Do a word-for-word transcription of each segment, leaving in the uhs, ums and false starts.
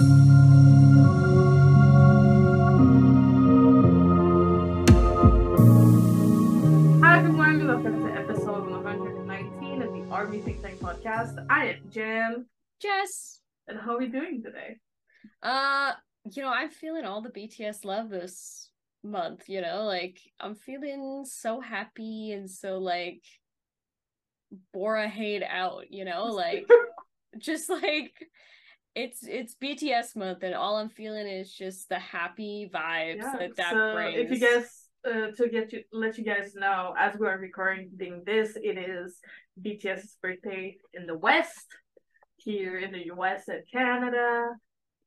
Hi everyone, welcome to episode one hundred nineteen of the Army ThinkTank podcast. I am Jam, Jess, and how are we doing today? Uh, you know, I'm feeling all the B T S love this month. You know, like I'm feeling so happy and so like Bora hate out. You know, like just like. It's it's B T S month, and all I'm feeling is just the happy vibes yeah, that that so brings. If you guys, uh, to get you, let you guys know, as we are recording this, it is BTS's birthday in the West, here in the U S and Canada,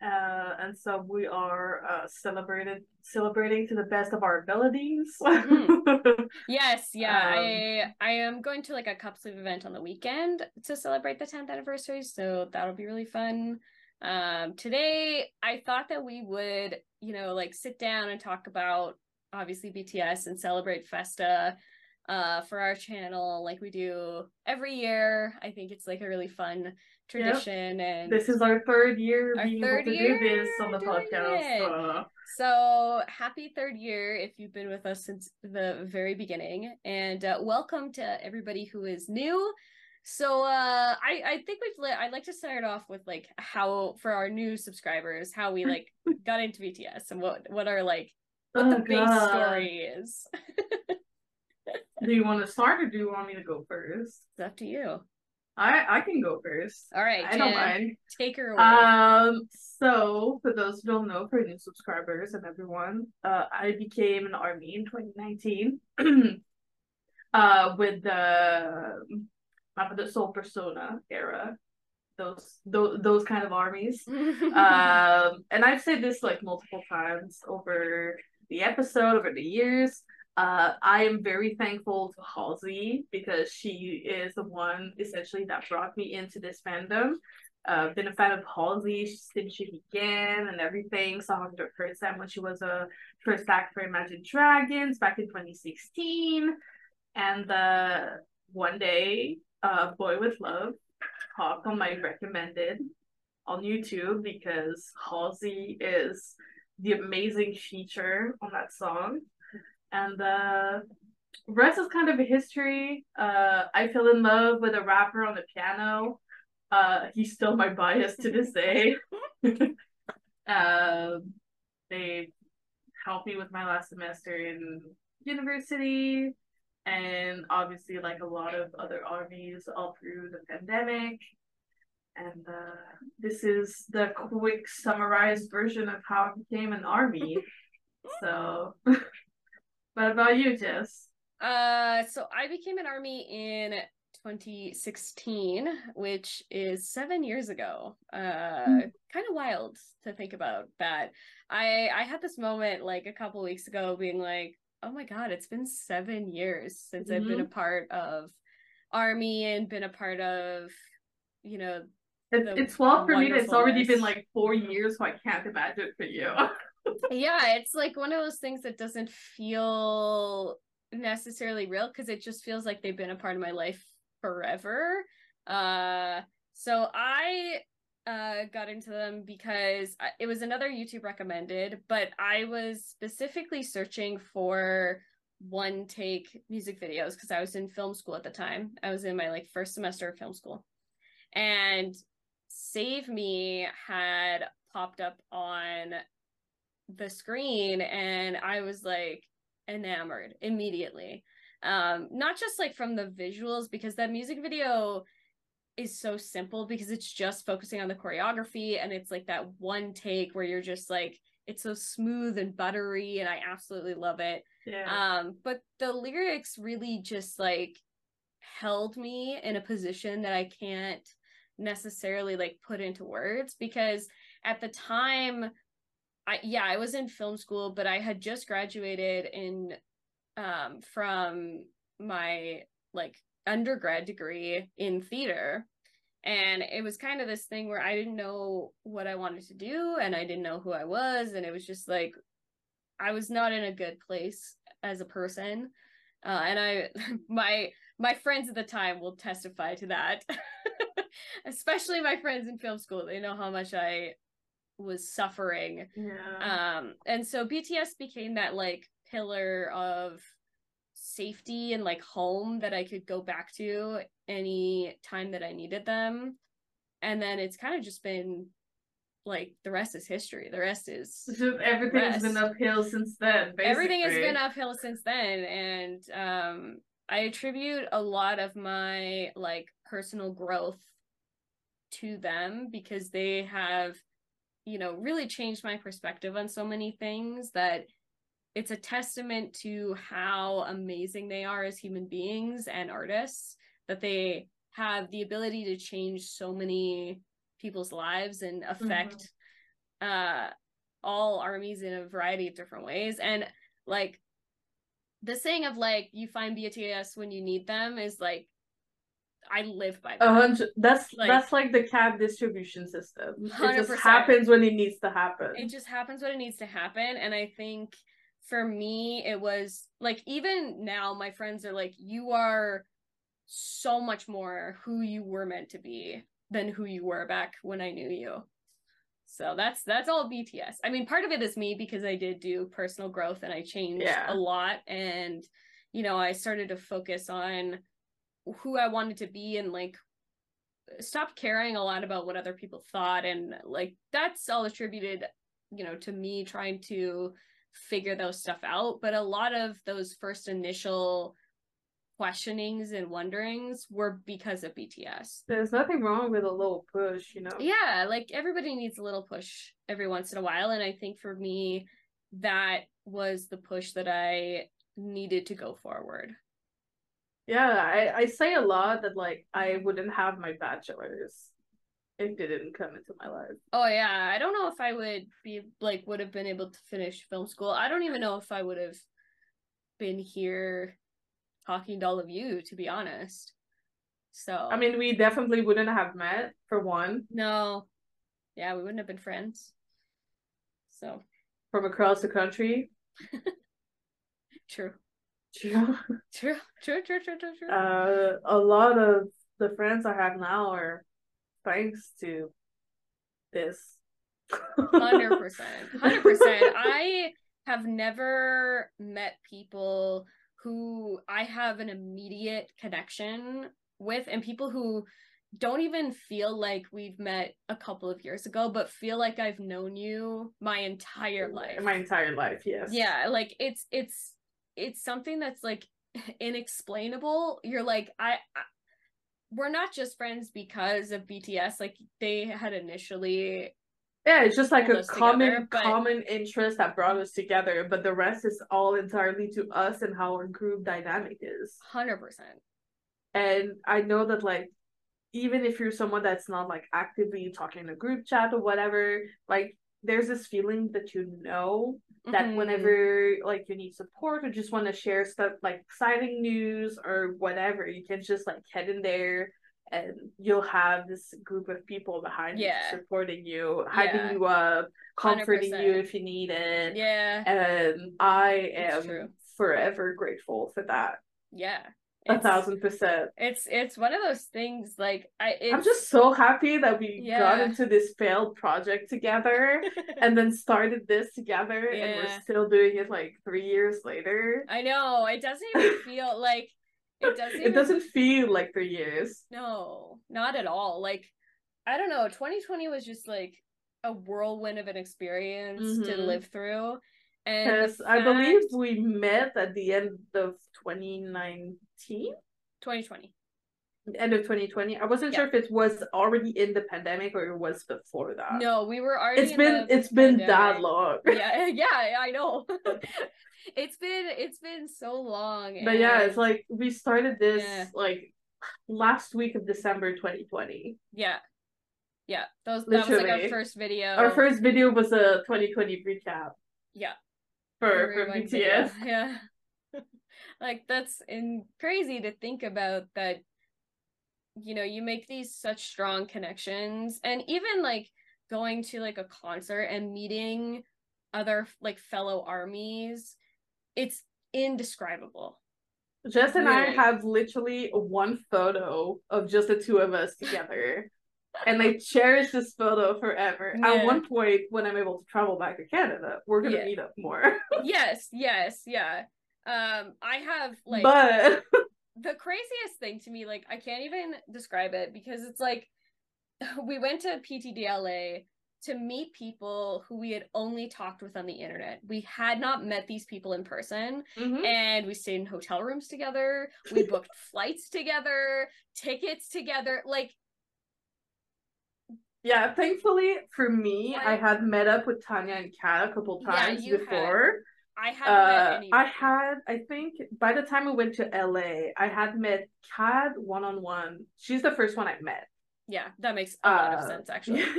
uh, and so we are uh, celebrated celebrating to the best of our abilities. Mm-hmm. Yes, yeah, um, I I am going to like a cup sleeve event on the weekend to celebrate the tenth anniversary, so that'll be really fun. Um, today, I thought that we would, you know, like sit down and talk about, obviously, B T S and celebrate Festa uh, for our channel like we do every year. I think it's like a really fun tradition. Yep. And this is our third year our being third able to year do this on the podcast. Uh. So happy third year if you've been with us since the very beginning. And uh, welcome to everybody who is new. So uh, I, I think we've li- I'd like to start off with like how, for our new subscribers, how we like got into B T S and what, what our like, what oh, the base God. story is. Do you want to start or do you want me to go first? It's up to you. I I can go first. All right, I Jen, don't mind. Take her away. Um, so for those who don't know, for new subscribers and everyone, uh, I became an ARMY in twenty nineteen, uh, with the uh, the Soul Persona era, those those those kind of ARMYs. um, and I've said this like multiple times over the episode, over the years. Uh, I am very thankful to Halsey because she is the one essentially that brought me into this fandom. I've uh, been a fan of Halsey since she began and everything. Saw her the first time when she was a first act for Imagine Dragons back in twenty sixteen. And uh, one day, uh, Boy With Luv popped on my recommended on YouTube because Halsey is the amazing feature on that song. And the uh, rest is kind of a history. Uh, I fell in love with a rapper on the piano. Uh, he's still my bias to this day. uh, they helped me with my last semester in university. And obviously, like a lot of other ARMYs all through the pandemic. And uh, this is the quick summarized version of how I became an ARMY. So... What about you, Jess? Uh, so I became an ARMY in twenty sixteen, which is seven years ago. Uh, mm-hmm. Kind of wild to think about that. I, I had this moment like a couple weeks ago being like, oh my God, it's been seven years since mm-hmm. I've been a part of ARMY and been a part of, you know, It's, it's well for me that it's already been like four years, so I can't imagine for you. Yeah, it's like one of those things that doesn't feel necessarily real because it just feels like they've been a part of my life forever. Uh, so I uh, got into them because I, it was another YouTube recommended, but I was specifically searching for one take music videos because I was in film school at the time. I was in my like first semester of film school, and Save Me had popped up on the screen, and I was like enamored immediately, um not just like from the visuals, because that music video is so simple because it's just focusing on the choreography, and it's like that one take where you're just like, it's so smooth and buttery, and I absolutely love it. Yeah. Um but the lyrics really just like held me in a position that I can't necessarily like put into words, because at the time I, yeah, I was in film school, but I had just graduated in um, from my like undergrad degree in theater. And it was kind of this thing where I didn't know what I wanted to do, and I didn't know who I was. And it was just like, I was not in a good place as a person. Uh, and I, my, my friends at the time will testify to that, especially my friends in film school. They know how much I was suffering. Yeah. Um, and so B T S became that like pillar of safety and like home that I could go back to any time that I needed them. And then it's kind of just been like the rest is history. The rest is just everything has been uphill since then. Basically. Everything has been uphill since then. And um I attribute a lot of my like personal growth to them, because they have, you know, really changed my perspective on so many things, that it's a testament to how amazing they are as human beings and artists, that they have the ability to change so many people's lives and affect mm-hmm. uh all armies in a variety of different ways. And like the saying of like you find B T S when you need them is like I live by that. one hundred that's like, that's like the C A D distribution system. one hundred percent. It just happens when it needs to happen. It just happens when it needs to happen. And I think for me, it was like, even now my friends are like, you are so much more who you were meant to be than who you were back when I knew you. So that's that's all B T S. I mean, part of it is me, because I did do personal growth and I changed yeah. a lot. And, you know, I started to focus on who I wanted to be and like stop caring a lot about what other people thought. And like that's all attributed, you know, to me trying to figure those stuff out. But a lot of those first initial questionings and wonderings were because of B T S. There's nothing wrong with a little push, you know? Yeah, like everybody needs a little push every once in a while. And I think for me, that was the push that I needed to go forward. Yeah, I, I say a lot that, like, I wouldn't have my bachelor's if they didn't come into my life. Oh, yeah. I don't know if I would be, like, would have been able to finish film school. I don't even know if I would have been here talking to all of you, to be honest. So. I mean, we definitely wouldn't have met, for one. No. Yeah, we wouldn't have been friends. So. From across the country. True. True. true, true, true, true, true, true. Uh, a lot of the friends I have now are thanks to this. Hundred percent, hundred percent. I have never met people who I have an immediate connection with, and people who don't even feel like we've met a couple of years ago, but feel like I've known you my entire life. My entire life, yes. Yeah, like it's it's. it's something that's like inexplainable. You're like, I, I we're not just friends because of B T S, like they had initially yeah it's just like a common together, but... common interest that brought us together, but the rest is all entirely to us and how our group dynamic is. One hundred percent. And I know that like even if you're someone that's not like actively talking in a group chat or whatever, like there's this feeling that you know that mm-hmm. whenever like you need support or just want to share stuff like exciting news or whatever, you can just like head in there and you'll have this group of people behind yeah. you supporting you, hyping yeah. you up, comforting one hundred percent. You if you need it. Yeah. And I am forever grateful for that. Yeah. A thousand percent. It's it's one of those things like I it's... I'm just so happy that we yeah. got into this failed project together and then started this together yeah. and we're still doing it like three years later. I know. It doesn't even feel like it doesn't even... It doesn't feel like three years. No, not at all. Like I don't know, twenty twenty was just like a whirlwind of an experience mm-hmm. to live through. And because fact... I believe we met at the end of twenty nineteen. twenty twenty. End of twenty twenty. I wasn't yeah. sure if it was already in the pandemic or it was before that. No, we were already. It's in been the it's pandemic. Been that long. Yeah, yeah, I know. it's been it's been so long. But and... yeah, it's like we started this yeah. like last week of December twenty twenty. Yeah. Yeah, those that, that was like our first video. Our first video was a twenty twenty recap. Yeah. For for B T S. Video. Yeah. Like, that's in- crazy to think about that, you know, you make these such strong connections. And even, like, going to, like, a concert and meeting other, like, fellow armies, it's indescribable. Jess and really. I have literally one photo of just the two of us together. and they cherish this photo forever. Yeah. At one point, when I'm able to travel back to Canada, we're gonna yeah. meet up more. Yes, yes, yeah. Um, I have like but... the craziest thing to me, like I can't even describe it, because it's like we went to P T D L A to meet people who we had only talked with on the internet. We had not met these people in person, mm-hmm. and we stayed in hotel rooms together. We booked flights together, tickets together, like. Yeah, thankfully for me, I, I had met up with Tanya and Kat a couple times yeah, before. Had, I hadn't uh, met anyone. I had, I think, by the time we went to L A, I had met Kat one-on-one. She's the first one I met. Yeah, that makes a uh, lot of sense, actually. one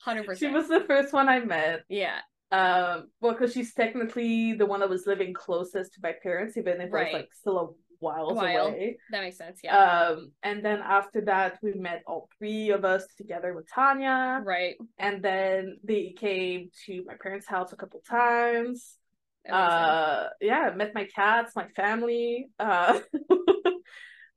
hundred percent. She was the first one I met. Yeah. Um, well, because she's technically the one that was living closest to my parents, even if right. I was, like, still a Wild away. That makes sense, yeah. Um, and then after that, we met all three of us together with Tanya. Right. And then they came to my parents' house a couple times. Uh, yeah, met my cats, my family. Uh,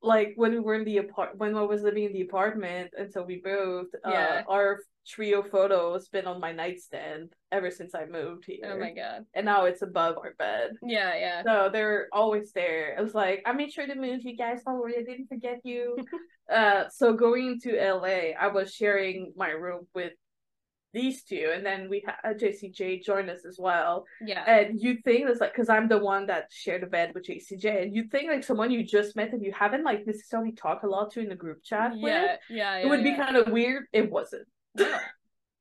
like when we were in the apart, when I was living in the apartment until we moved. Yeah. Uh, our trio photo has been on my nightstand ever since I moved here. Oh my god. And now it's above our bed. Yeah, yeah. So they're always there. I was like, I made sure to move you guys, don't worry, I didn't forget you. uh so going to L A, I was sharing my room with these two, and then we had J C J join us as well. Yeah. And you think that's like, because I'm the one that shared a bed with J C J, and you think like someone you just met and you haven't like necessarily talked a lot to in the group chat yeah, with, yeah, yeah, it would yeah. be kind of weird. It wasn't. No.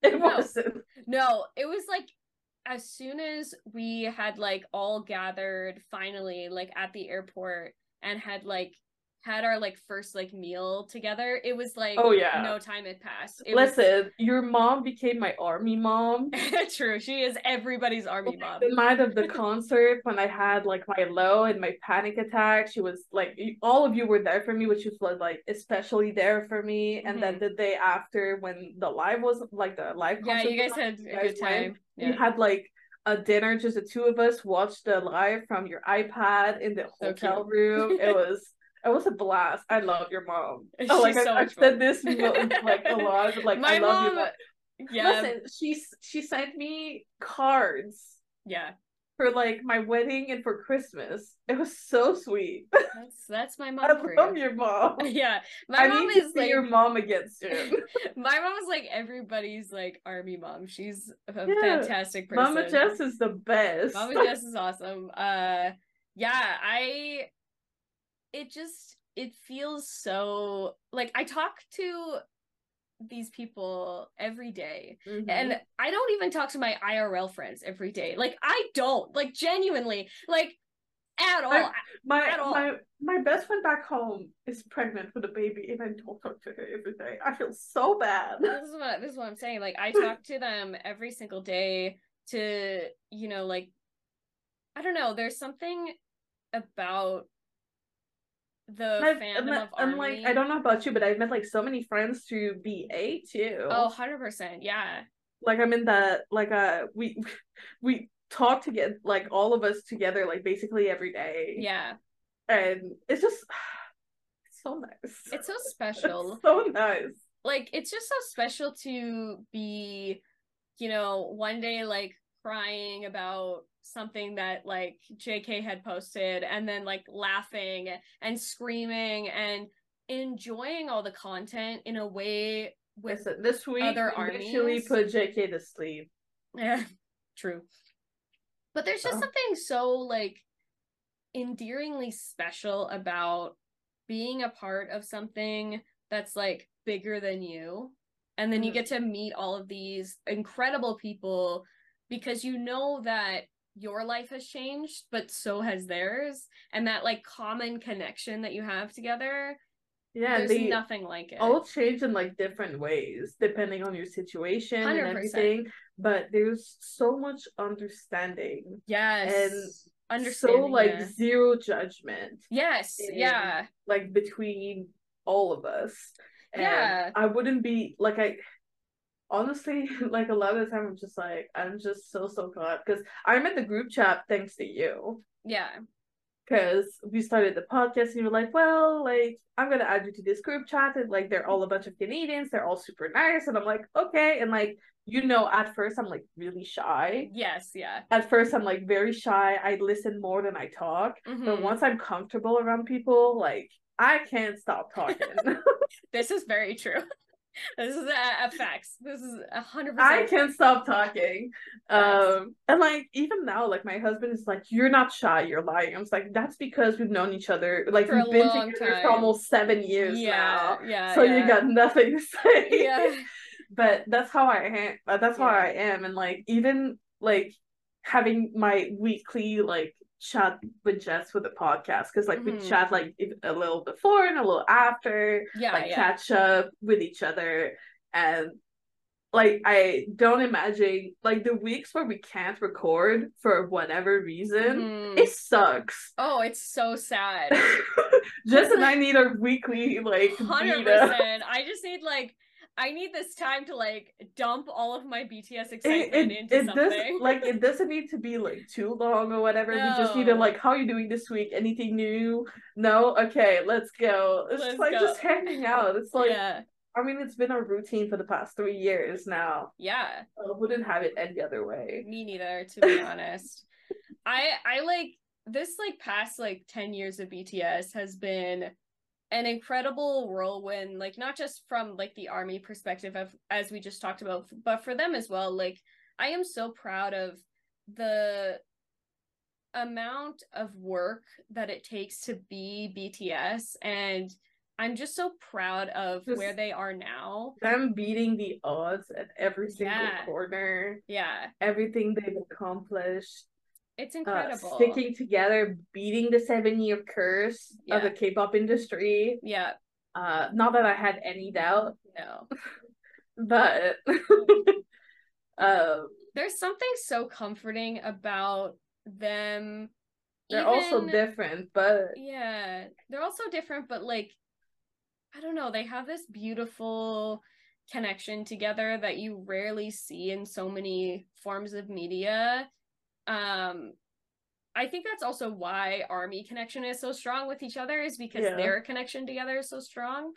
It no. wasn't. No, it was like as soon as we had like all gathered finally like at the airport and had like had our like first like meal together, it was like oh yeah no time had passed. It listen was... your mom became my army mom. True, she is everybody's army mom. The night of the concert when I had like my low and my panic attack, she was like, all of you were there for me, which was like especially there for me. And mm-hmm. then the day after when the live was like the live concert, yeah you guys was, had a good time yeah. you had like a dinner, just the two of us watched the live from your iPad in the so hotel cute. room. It was It was a blast. I love your mom. She's oh, like so I, I've said this like a lot. But, like my I love mom, your mom. Yeah. Listen, she she sent me cards. Yeah. For like my wedding and for Christmas. It was so sweet. That's that's my mom. I for love you. Your mom. Yeah, my I mom need is to see like your mom again soon. My mom is like everybody's like army mom. She's a yeah. fantastic person. Mama Jess is the best. Mama Jess is awesome. Uh, yeah, I. It just, it feels so, like, I talk to these people every day, mm-hmm. and I don't even talk to my I R L friends every day. Like, I don't, like, genuinely, like, at all. I, my, at all. My, my best friend back home is pregnant with a baby, and I don't talk to her every day. I feel so bad. This is what, this is what I'm saying. Like, I talk to them every single day to, you know, like, I don't know, there's something about the I've, fandom I've, of ARMY. I'm like, I don't know about you, but I've met like so many friends through B A too. Oh, one hundred percent. Yeah. Like I'm in the, like uh, we, we talk to get like all of us together, like basically every day. Yeah. And it's just, it's so nice. It's so special. It's so nice. Like, it's just so special to be, you know, one day like crying about something that like J K had posted, and then like laughing and screaming and enjoying all the content in a way with Listen, this week other armies. Initially put J K to sleep. Yeah, true. But there's just oh. something so like endearingly special about being a part of something that's like bigger than you, and then mm-hmm. you get to meet all of these incredible people, because you know that your life has changed, but so has theirs, and that like common connection that you have together. Yeah, there's nothing like it. All change in like different ways depending on your situation one hundred percent. And everything, but there's so much understanding. Yes, and understanding, so like yeah. zero judgment. Yes, in, yeah, like between all of us. And yeah, I wouldn't be like I. Honestly, like a lot of the time, I'm just like, I'm just so, so glad, because I'm in the group chat thanks to you. Yeah. because we started the podcast and you were like, well, like, I'm going to add you to this group chat, and like, they're all a bunch of Canadians, they're all super nice, and I'm like, okay, and like, you know, at first I'm like really shy. Yes, yeah. At first I'm like very shy, I listen more than I talk, mm-hmm. but once I'm comfortable around people, like, I can't stop talking. This is very true. This is a, a facts. This is a hundred percent. I can't stop talking. Um, and like, even now, like, my husband is like, you're not shy, you're lying. I was like, that's because we've known each other, like, for we've been together time. for almost seven years yeah, now. Yeah. So yeah. you got nothing to say. Yeah. But that's how I am. That's how yeah. I am. And like, even like having my weekly, like, chat with Jess with the podcast, because like mm-hmm. we chat like a little before and a little after, yeah, like yeah. catch up with each other, and like I don't imagine like the weeks where we can't record for whatever reason, mm-hmm. it sucks. Oh, it's so sad. Jess and I need our weekly like one hundred percent. I just need like I need this time to like dump all of my B T S excitement it, it, into it something. Does, like, it doesn't need to be like too long or whatever. No. We just need to like, how are you doing this week? Anything new? No? Okay, let's go. It's let's just, like go. just hanging out. It's like, yeah. I mean, it's been our routine for the past three years now. Yeah. I wouldn't have it any other way. Me neither, to be honest. I I like this like past like ten years of B T S has been an incredible whirlwind, like not just from like the ARMY perspective of, as we just talked about, but for them as well. Like, I am so proud of the amount of work that it takes to be B T S, and I'm just so proud of just where they are now. Them beating the odds at every single yeah. corner. Yeah. Everything they've accomplished. It's incredible. Uh, sticking together, beating the seven-year curse yeah. of the K-pop industry. Yeah. Uh, not that I had any doubt. No. But uh, there's something so comforting about them. They're even, also different, but yeah, they're also different. But like, I don't know, they have this beautiful connection together that you rarely see in so many forms of media. Um, I think that's also why ARMY connection is so strong with each other, is because yeah. their connection together is so strong.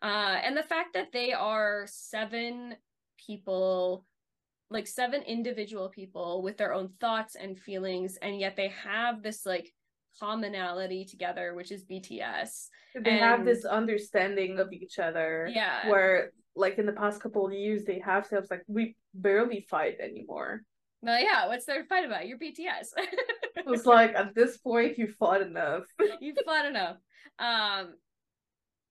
Uh, and the fact that they are seven people, like seven individual people with their own thoughts and feelings, and yet they have this like commonality together, which is B T S. They and, have this understanding of each other. Yeah. Where like in the past couple of years, they have said, like, we barely fight anymore. No, well, yeah, what's there to fight about? You're B T S. It was like, at this point, you fought enough. You fought enough. Um,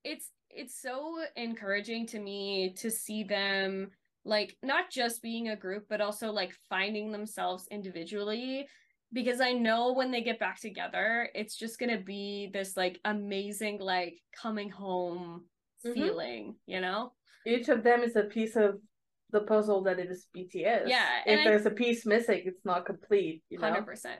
it's it's so encouraging to me to see them, like, not just being a group, but also, like, finding themselves individually, because I know when they get back together, it's just gonna be this, like, amazing, like, coming home mm-hmm. feeling, you know? Each of them is a piece of the puzzle that it is B T S. Yeah. If there's I, a piece missing, it's not complete, you know? one hundred percent.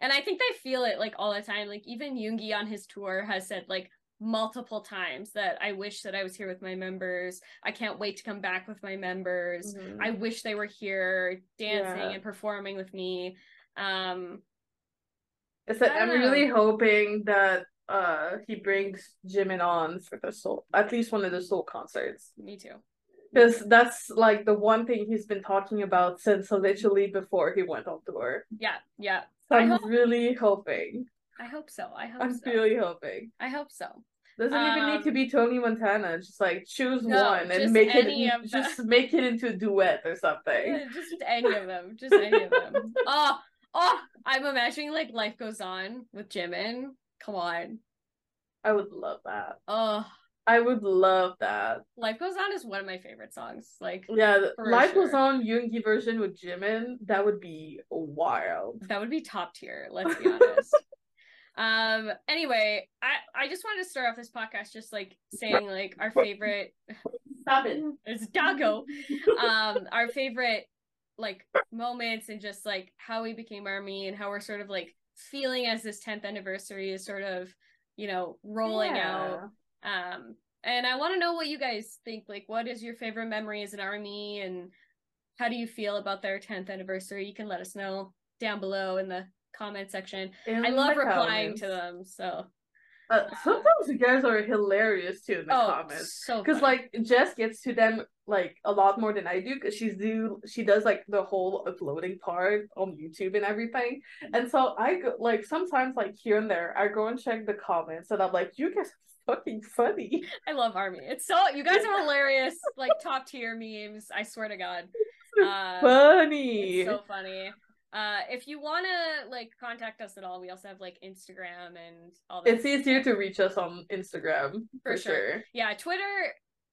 And I think they feel it, like, all the time. Like, even Yoongi on his tour has said, like, multiple times that I wish that I was here with my members. I can't wait to come back with my members. Mm-hmm. I wish they were here dancing yeah. and performing with me. Um, it's that I'm know. really hoping that uh, he brings Jimin on for the Seoul, at least one of the Seoul concerts. Me too. Because that's, like, the one thing he's been talking about since literally before he went on tour. Yeah, yeah. So I'm hope, really hoping. I hope so. I hope I'm so. I'm really hoping. I hope so. Doesn't um, even need to be Tony Montana. Just, like, choose no, one and make it just make it into a duet or something. Yeah, just any of them. Just any of them. Oh, oh, I'm imagining, like, Life Goes On with Jimin. Come on. I would love that. Oh. I would love that. Life Goes On is one of my favorite songs. Like, yeah, Life sure. Goes On Yoongi version with Jimin, that would be wild. That would be top tier, let's be honest. um, anyway, I, I just wanted to start off this podcast just like saying like our favorite Stop it. It's Doggo. Um, our favorite like moments and just like how we became ARMY and how we're sort of like feeling as this tenth anniversary is sort of, you know, rolling yeah. out. Um, and I want to know what you guys think. Like, what is your favorite memory as an ARMY, and how do you feel about their tenth anniversary? You can let us know down below in the comment section. In I love replying comments. to them. So uh, sometimes you guys are hilarious too in the oh, comments. So because like Jess gets to them like a lot more than I do, because she's do she does like the whole uploading part on YouTube and everything. And so I go like sometimes like here and there I go and check the comments and I'm like, you guys are fucking funny. I love ARMY. It's so you guys are hilarious. Like top tier memes. I swear to God. Uh, funny. It's so funny. Uh, if you want to like contact us at all, we also have like Instagram and all that. It's stuff. Easier to reach us on Instagram for, for sure. sure. Yeah, Twitter.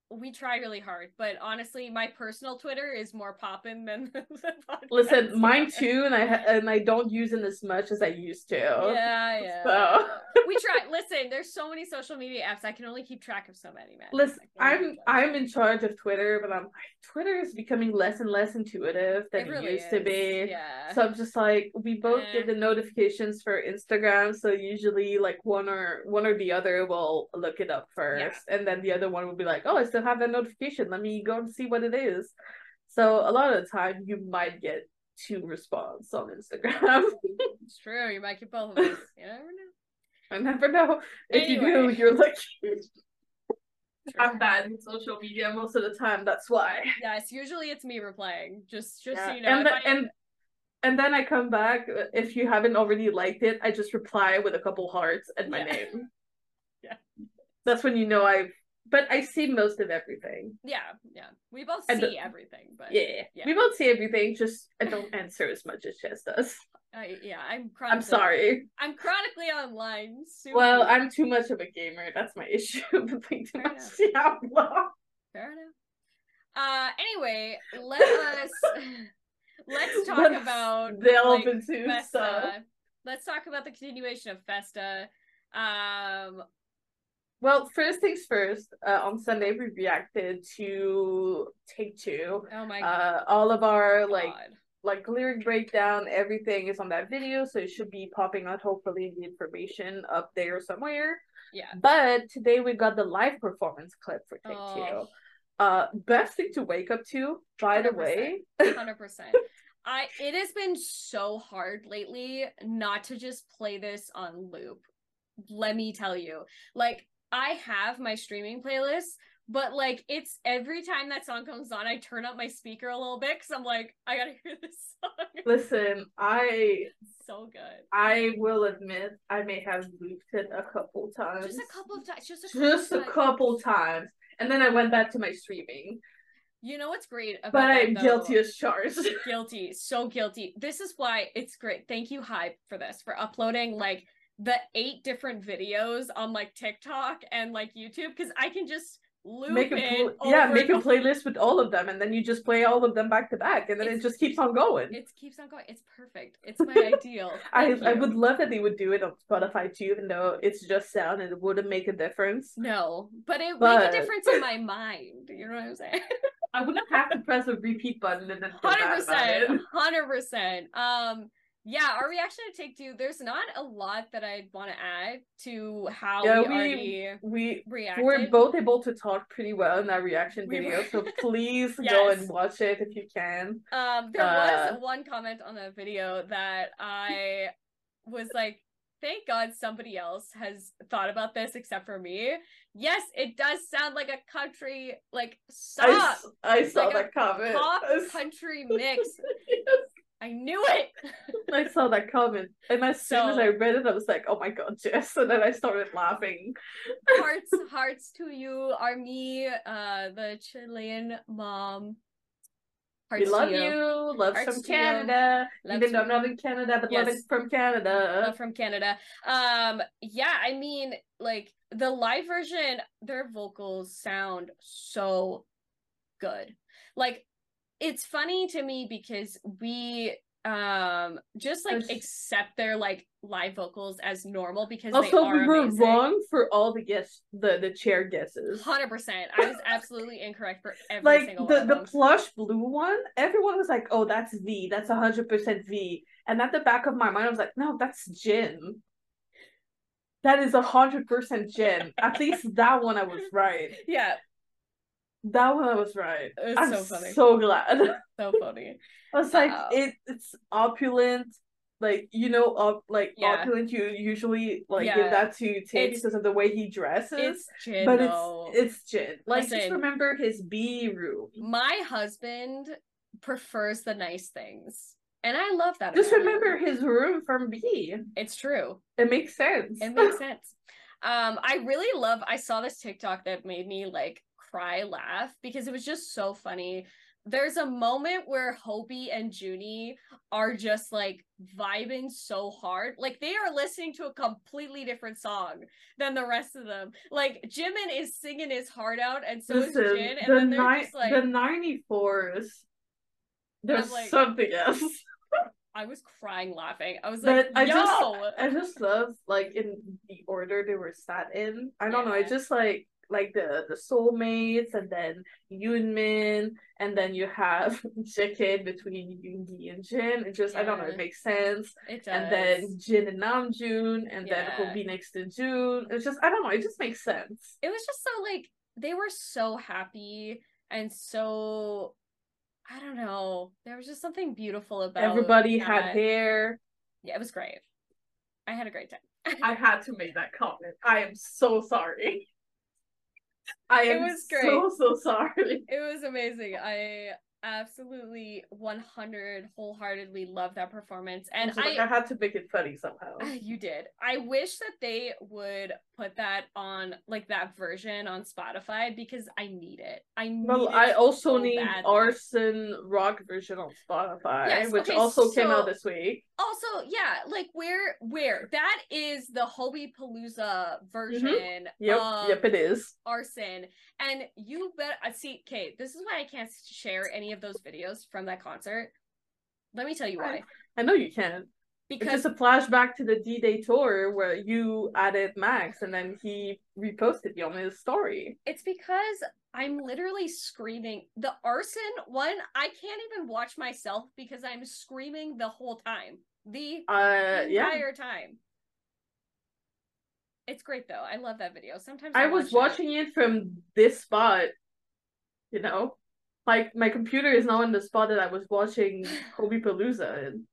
We try really hard, but honestly, my personal Twitter is more poppin' than the podcast. Listen, mine too, and I ha and I don't use it as much as I used to. Yeah, yeah. So. We try. Listen, there's so many social media apps. I can only keep track of so many, man. Listen, I'm I'm in charge of Twitter, but I'm Twitter is becoming less and less intuitive than it, really it used is. to be. Yeah. So I'm just like, we both eh. get the notifications for Instagram, so usually like one or one or the other will look it up first, yeah. and then the other one will be like, oh, it's have that notification, let me go and see what it is. So a lot of the time you might get two responses on Instagram. It's true, you might get both of us. You never know. I never know. If anyway. you do, you're lucky. I'm bad with social media most of the time, that's why. Yes, usually it's me replying, just just yeah. so you know. And the, I... and and then I come back, if you haven't already liked it, I just reply with a couple hearts and my yeah. name. Yeah, that's when you know I've But I see most of everything. Yeah, yeah. We both see everything, but... Yeah, yeah, yeah. We both see everything, just I don't answer as much as Jess does. I, yeah, I'm chronically... I'm sorry. I'm chronically online. Soon. Well, I'm too much of a gamer. That's my issue. I'm playing too much Diablo. Fair enough. Uh, anyway, let us... let's talk let's about... delve like, into Festa. Stuff. Let's talk about the continuation of Festa. Um... Well, first things first, uh, on Sunday we reacted to Take Two. Oh my god. Uh, all of our god. like like lyric breakdown, everything is on that video, so it should be popping out hopefully the information up there somewhere. Yeah. But today we got the live performance clip for Take oh. Two. Uh best thing to wake up to, by the way. one hundred percent. I it has been so hard lately not to just play this on loop. Let me tell you. Like I have my streaming playlist, but like it's every time that song comes on, I turn up my speaker a little bit because I'm like, I gotta hear this song. Listen, I it's so good. I will admit, I may have looped it a couple times. Just a couple of times. Just a couple, just a times. couple times, and then I went back to my streaming. You know what's great about But I'm guilty as charged. Guilty, so guilty. This is why it's great. Thank you, Hype, for this, for uploading like. the eight different videos on like TikTok and like YouTube, because I can just loop make a it over yeah make a playlist with all of them, and then you just play all of them back to back, and then it's, it just keeps on going. It keeps on going. It's perfect. It's my ideal. I you. I would love that they would do it on Spotify too, even though it's just sound and it wouldn't make a difference. No, but it but... make a difference in my mind. You know what I'm saying? I wouldn't have to press a repeat button and then hundred percent, hundred percent. Um. Yeah, our reaction to Take Two, there's not a lot that I'd want to add to how yeah, we, we already we, reacted. We're both able to talk pretty well in that reaction we video, were. so please yes. go and watch it if you can. Um, There uh, was one comment on that video that I was like, thank God somebody else has thought about this except for me. Yes, it does sound like a country, like, song. I, I saw like that comment. Pop country mix. Yes. I knew it! I saw that comment, and as so, soon as I read it, I was like, oh my god, Jess, and then I started laughing. Hearts, hearts to you, ARMY, uh, the Chilean mom. Hearts we love you, you. love hearts from Canada, you. even though I'm not in Canada, but yes. love is from Canada. Love from Canada. Um, yeah, I mean, like, the live version, their vocals sound so good. Like, it's funny to me because we um just like just... accept their like live vocals as normal because also they are we were amazing. wrong for all the guess the the chair guesses. Hundred percent. I was absolutely incorrect for every like, single the, one. Like the of them. plush blue one, everyone was like, "Oh, that's V. That's a hundred percent V." And at the back of my mind, I was like, "No, that's Jin. That is a hundred percent Jin." At least that one I was right. Yeah. That one I was right. It's I'm so funny. So glad. So funny. I was like, uh, it, it's opulent. like, you know, up, like, yeah. opulent, you usually, like, yeah. give that to Tin because of the way he dresses. It's Jin, But though. it's it's Jin. Like, Listen, just remember his B room. My husband prefers the nice things. And I love that. Just remember him. his room from B. It's true. It makes sense. It makes sense. Um, I really love, I saw this TikTok that made me, like, cry laugh because it was just so funny. There's a moment where Hobi and Junie are just, like, vibing so hard. Like, they are listening to a completely different song than the rest of them. Like, Jimin is singing his heart out, and so Listen, is Jin. And the then they're ni- just, like... The ninety-fours, there's like, something else. I was crying laughing. I was like, but yo! I just, I just love, like, in the order they were sat in. I don't yeah. know, it's just, like... like the the soulmates, and then Yoonmin, and then you have Jaekid between Yoongi and Jin. It just yeah. I don't know, it makes sense. It does. And then Jin and Namjoon, and yeah. then Hobi next to June. It's just I don't know, it just makes sense. It was just so like they were so happy and so I don't know. There was just something beautiful about everybody that. had hair. Yeah, it was great. I had a great time. I had to make that comment. I am so sorry. I am it was great. so, so sorry. It was amazing. I absolutely one hundred wholeheartedly love that performance. And I, like, I had to make it funny somehow. You did. I wish that they would put that on, like, that version on Spotify because I need it. I need well, it I also so need badly. Arson rock version on Spotify, yes, which okay, also so, came out this week. Also, yeah, like, where, where? That is the Hobi Palooza version mm-hmm. yep, of yep, it is. Arson. And you bet, I see, Kate, this is why I can't share any of those videos from that concert. Let me tell you why. I, I know you can. Because it's just a flashback to the D-Day tour where you added Max and then he reposted you on his story. It's because I'm literally screaming. The Arson one, I can't even watch myself because I'm screaming the whole time. The uh, entire yeah. time. It's great though. I love that video. Sometimes I, I was watch watching it. it from this spot, you know? Like, my computer is now in the spot that I was watching Hobi Palooza in.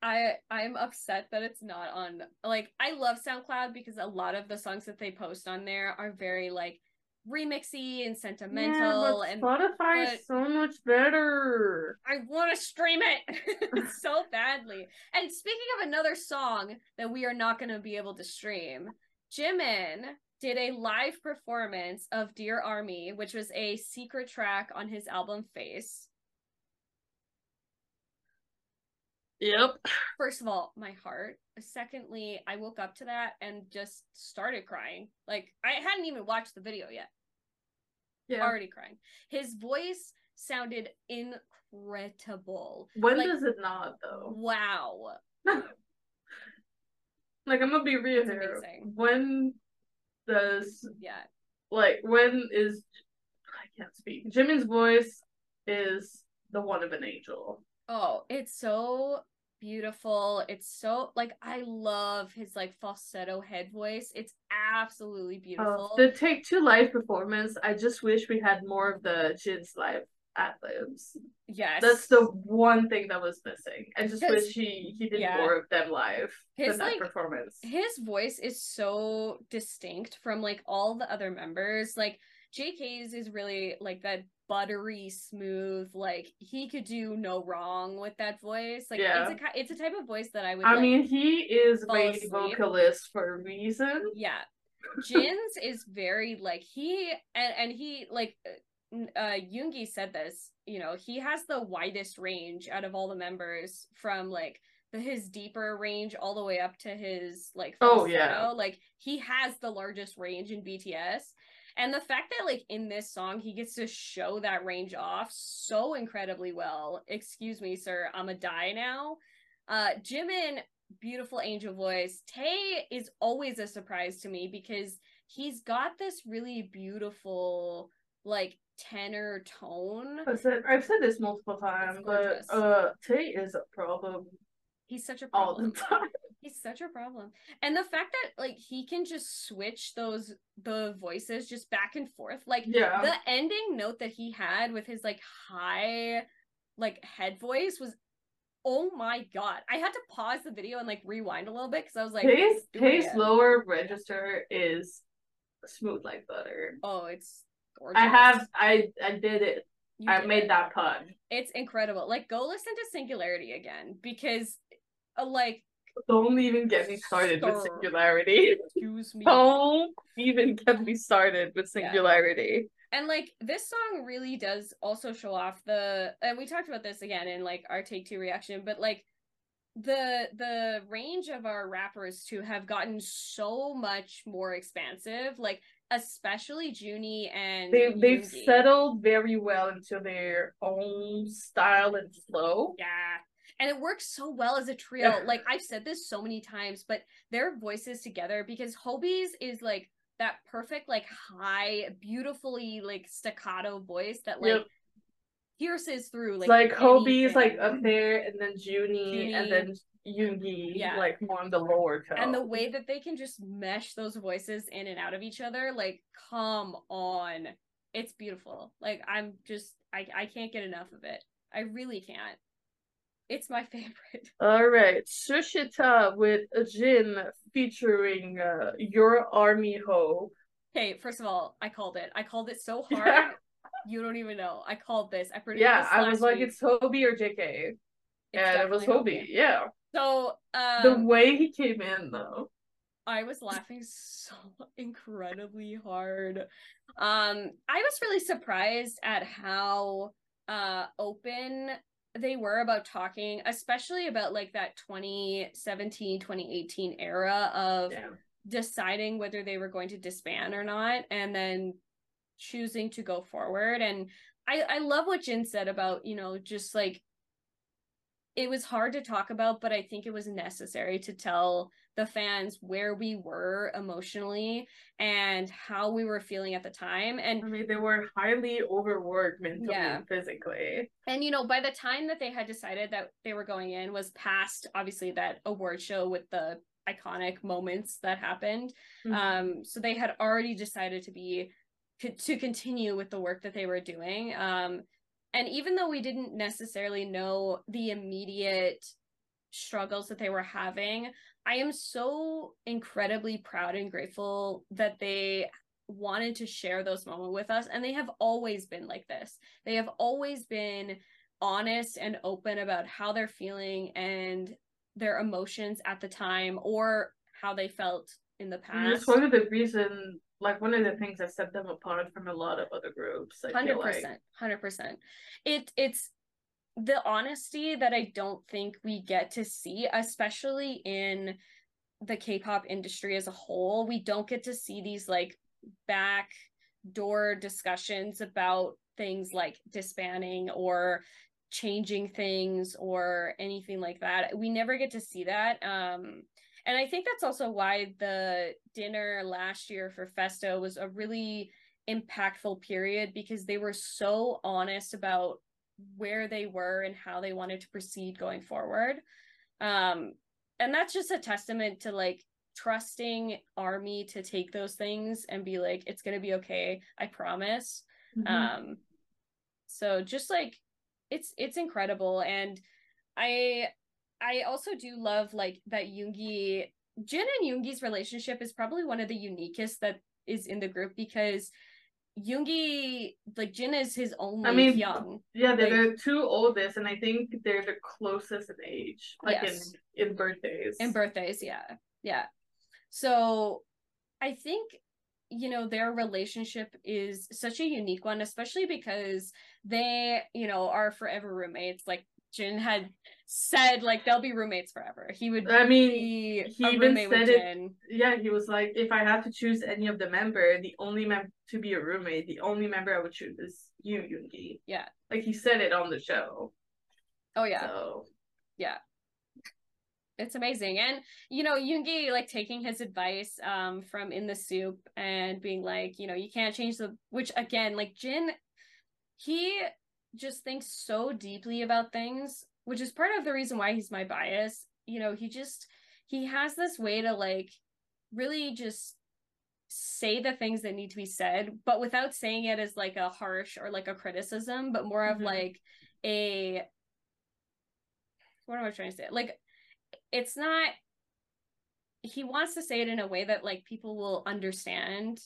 I, I'm upset that it's not on, like, I love SoundCloud because a lot of the songs that they post on there are very, like, remixy and sentimental. Yeah, and Spotify is so much better. I want to stream it so badly. And speaking of another song that we are not going to be able to stream, Jimin did a live performance of Dear ARMY, which was a secret track on his album Face. Yep. First of all, my heart. Secondly, I woke up to that and just started crying. Like, I hadn't even watched the video yet. Yeah. Already crying. His voice sounded incredible. When like, does it not, though? Wow. Like, I'm gonna be real here. When does... Yeah. Like, when is... I can't speak. Jimin's voice is the one of an angel. Oh, it's so... beautiful. It's so, like, I love his, like, falsetto head voice. It's absolutely beautiful. Uh, the Take Two live performance, I just wish we had more of the Jin's live ad-libs. Yes. That's the one thing that was missing. I just wish he, he did yeah. more of them live his, that like, performance. His voice is so distinct from, like, all the other members. Like, J K's is really, like, that buttery smooth, like, he could do no wrong with that voice. Like, yeah. it's a it's a type of voice that I would. I like, mean, he is main vocalist for a reason. Yeah, Jin's is very like he and and he like uh Yoongi said this. You know, he has the widest range out of all the members, from like the, his deeper range all the way up to his like falsetto. Oh yeah, like he has the largest range in B T S. And the fact that, like, in this song, he gets to show that range off so incredibly well. Excuse me, sir, I'm a die now. Uh, Jimin, beautiful angel voice. Tae is always a surprise to me because he's got this really beautiful, like, tenor tone. I've said, I've said this multiple times, but uh, Tae is a problem. He's such a problem. All the time. He's such a problem. And the fact that, like, he can just switch those, the voices just back and forth. Like, yeah. the ending note that he had with his, like, high, like, head voice was oh my god, I had to pause the video and like rewind a little bit because I was like, pace, pace lower register is smooth like butter. Oh, it's gorgeous. I have, I, I did it. You I did made it. That pun. It's incredible. Like, go listen to Singularity again because, uh, like, don't even get me started star. with Singularity. Excuse me. Don't even get me started with Singularity. Yeah. And like, this song really does also show off the, and we talked about this again in like our Take Two reaction, but like the the range of our rappers to have gotten so much more expansive, like especially Junie and they, they've settled very well into their own style and flow. Yeah. And it works so well as a trio. Like, I've said this so many times, but their voices together, because Hobi's is like that perfect, like high, beautifully like staccato voice that like yep. pierces through. Like, like Hobi's like up there, and then Junie, Junie. and then Yoongi, yeah. like on the lower tone. And the way that they can just mesh those voices in and out of each other, like, come on, it's beautiful. Like, I'm just, I I can't get enough of it. I really can't. It's my favorite. All right, Suchwita with Jin featuring uh, Your Army Ho. Hey, first of all, I called it. I called it so hard. Yeah. You don't even know. I called this. I predicted yeah, this last I was like, week. It's Hobi or J K. It's and it was Hobi. Hobi. Yeah. So um, the way he came in, though, I was laughing so incredibly hard. Um, I was really surprised at how uh open they were about talking, especially about like that twenty seventeen twenty eighteen era of yeah. deciding whether they were going to disband or not and then choosing to go forward. And I, I love what Jin said about, you know, just like it was hard to talk about, but I think it was necessary to tell the fans where we were emotionally and how we were feeling at the time. And I mean, they were highly overworked mentally yeah. and physically. And, you know, by the time that they had decided that they were going in was past, obviously, that award show with the iconic moments that happened. Mm-hmm. Um, so they had already decided to be, to continue with the work that they were doing. Um, and even though we didn't necessarily know the immediate struggles that they were having, I am so incredibly proud and grateful that they wanted to share those moments with us. And they have always been like this. They have always been honest and open about how they're feeling and their emotions at the time or how they felt in the past. That's one of the reasons, like one of the things that set them apart from a lot of other groups. Hundred percent, hundred percent. It it's the honesty that I don't think we get to see, especially in the K-pop industry as a whole. We don't get to see these like backdoor discussions about things like disbanding or changing things or anything like that. We never get to see that. Um, and I think that's also why the dinner last year for Festa was a really impactful period, because they were so honest about where they were and how they wanted to proceed going forward. Um, and that's just a testament to like trusting ARMY to take those things and be like, it's gonna be okay, I promise. Mm-hmm. Um, so just like it's it's incredible. And I I also do love like that Yoongi, Jin and Yoongi's relationship is probably one of the uniquest that is in the group, because Yoongi, like Jin is his only I mean, young. Yeah, they're like, the two oldest, and I think they're the closest in age, like yes. in, in birthdays. In birthdays, yeah. Yeah. So I think, you know, their relationship is such a unique one, especially because they, you know, are forever roommates. Like Jin had said, like, they'll be roommates forever. He would I mean, be he even said it, yeah, he was like, if I had to choose any of the member, the only member to be a roommate, the only member I would choose is you, Yoongi. Yeah. Like, he said it on the show. Oh, yeah. So. Yeah. It's amazing. And, you know, Yoongi, like, taking his advice um, from In the Soup and being like, you know, you can't change the... Which, again, like, Jin, he just thinks so deeply about things, which is part of the reason why he's my bias. You know, he just, he has this way to like really just say the things that need to be said, but without saying it as like a harsh or like a criticism, but more of mm-hmm. like a what am I trying to say? Like, it's not, he wants to say it in a way that, like, people will understand.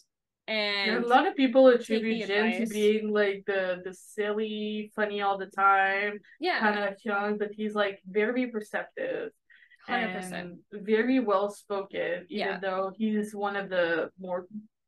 And yeah, a lot of people attribute Jin to being, like, the, the silly, funny all the time, yeah, kind of young, but he's, like, very perceptive. one hundred percent. And very well-spoken, even yeah. though he's one of the more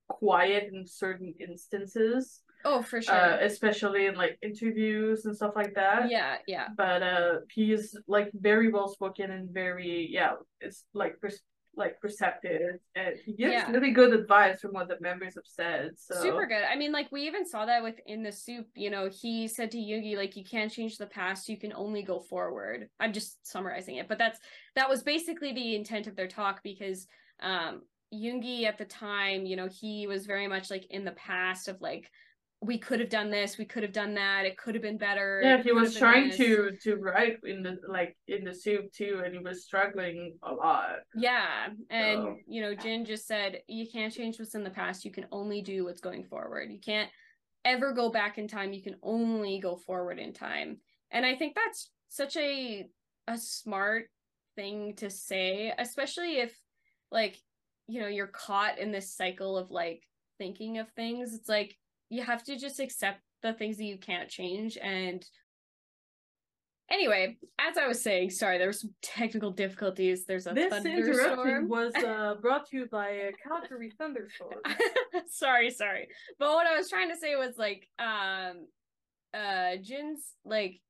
quiet in certain instances. Oh, for sure. Uh, especially in, like, interviews and stuff like that. Yeah, yeah. But uh, he's, like, very well-spoken and very, yeah, it's, like, pers- like perceptive. And he gives yeah. really good advice from what the members have said, so. Super good. I mean, like, we even saw that with In the Soup, you know, he said to Yugi, like, you can't change the past, you can only go forward. I'm just summarizing it, but that's, that was basically the intent of their talk, because um, Yugi at the time, you know, he was very much, like, in the past of, like, we could have done this, we could have done that, it could have been better. Yeah, he was trying to to write in the, like, In the Soup too, and he was struggling a lot. Yeah, and so, you know, Jin just said, you can't change what's in the past, you can only do what's going forward. You can't ever go back in time, you can only go forward in time. And I think that's such a a smart thing to say, especially if, like, you know, you're caught in this cycle of, like, thinking of things. It's like, you have to just accept the things that you can't change. And anyway, as I was saying, sorry, there were some technical difficulties. There's a this thunderstorm. This interruption was uh, brought to you by a Calgary thunderstorm. sorry, sorry. But what I was trying to say was, like, um, uh, Jin's, like,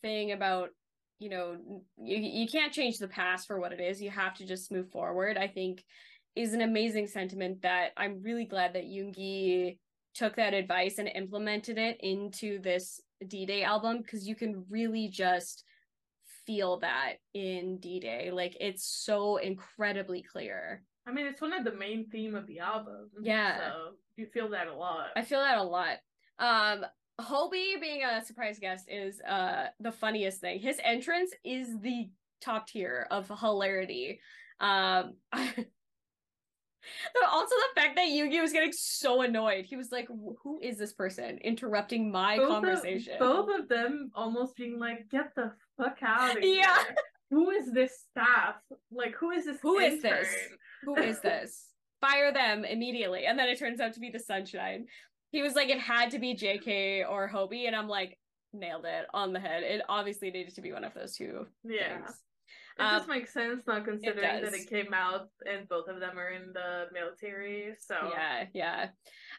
thing about, you know, you, you can't change the past for what it is. You have to just move forward, I think, is an amazing sentiment that I'm really glad that Yoongi took that advice and implemented it into this D-Day album, because you can really just feel that in D-Day. Like, it's so incredibly clear. I mean, it's one of the main theme of the album. Yeah. So you feel that a lot. I feel that a lot. Um, Hobi being a surprise guest is uh the funniest thing. His entrance is the top tier of hilarity. Um But also the fact that Yugi was getting so annoyed. He was like, who is this person interrupting my both conversation? Of, both of them almost being like, get the fuck out of yeah. here. Who is this staff? Like, who is this Who intern? is this? Who is this? Fire them immediately. And then it turns out to be the Sunshine. He was like, it had to be J K or Hobi. And I'm like, nailed it on the head. It obviously needed to be one of those two yeah. things. It um, just makes sense, not considering it that it came out and both of them are in the military, so. Yeah, yeah.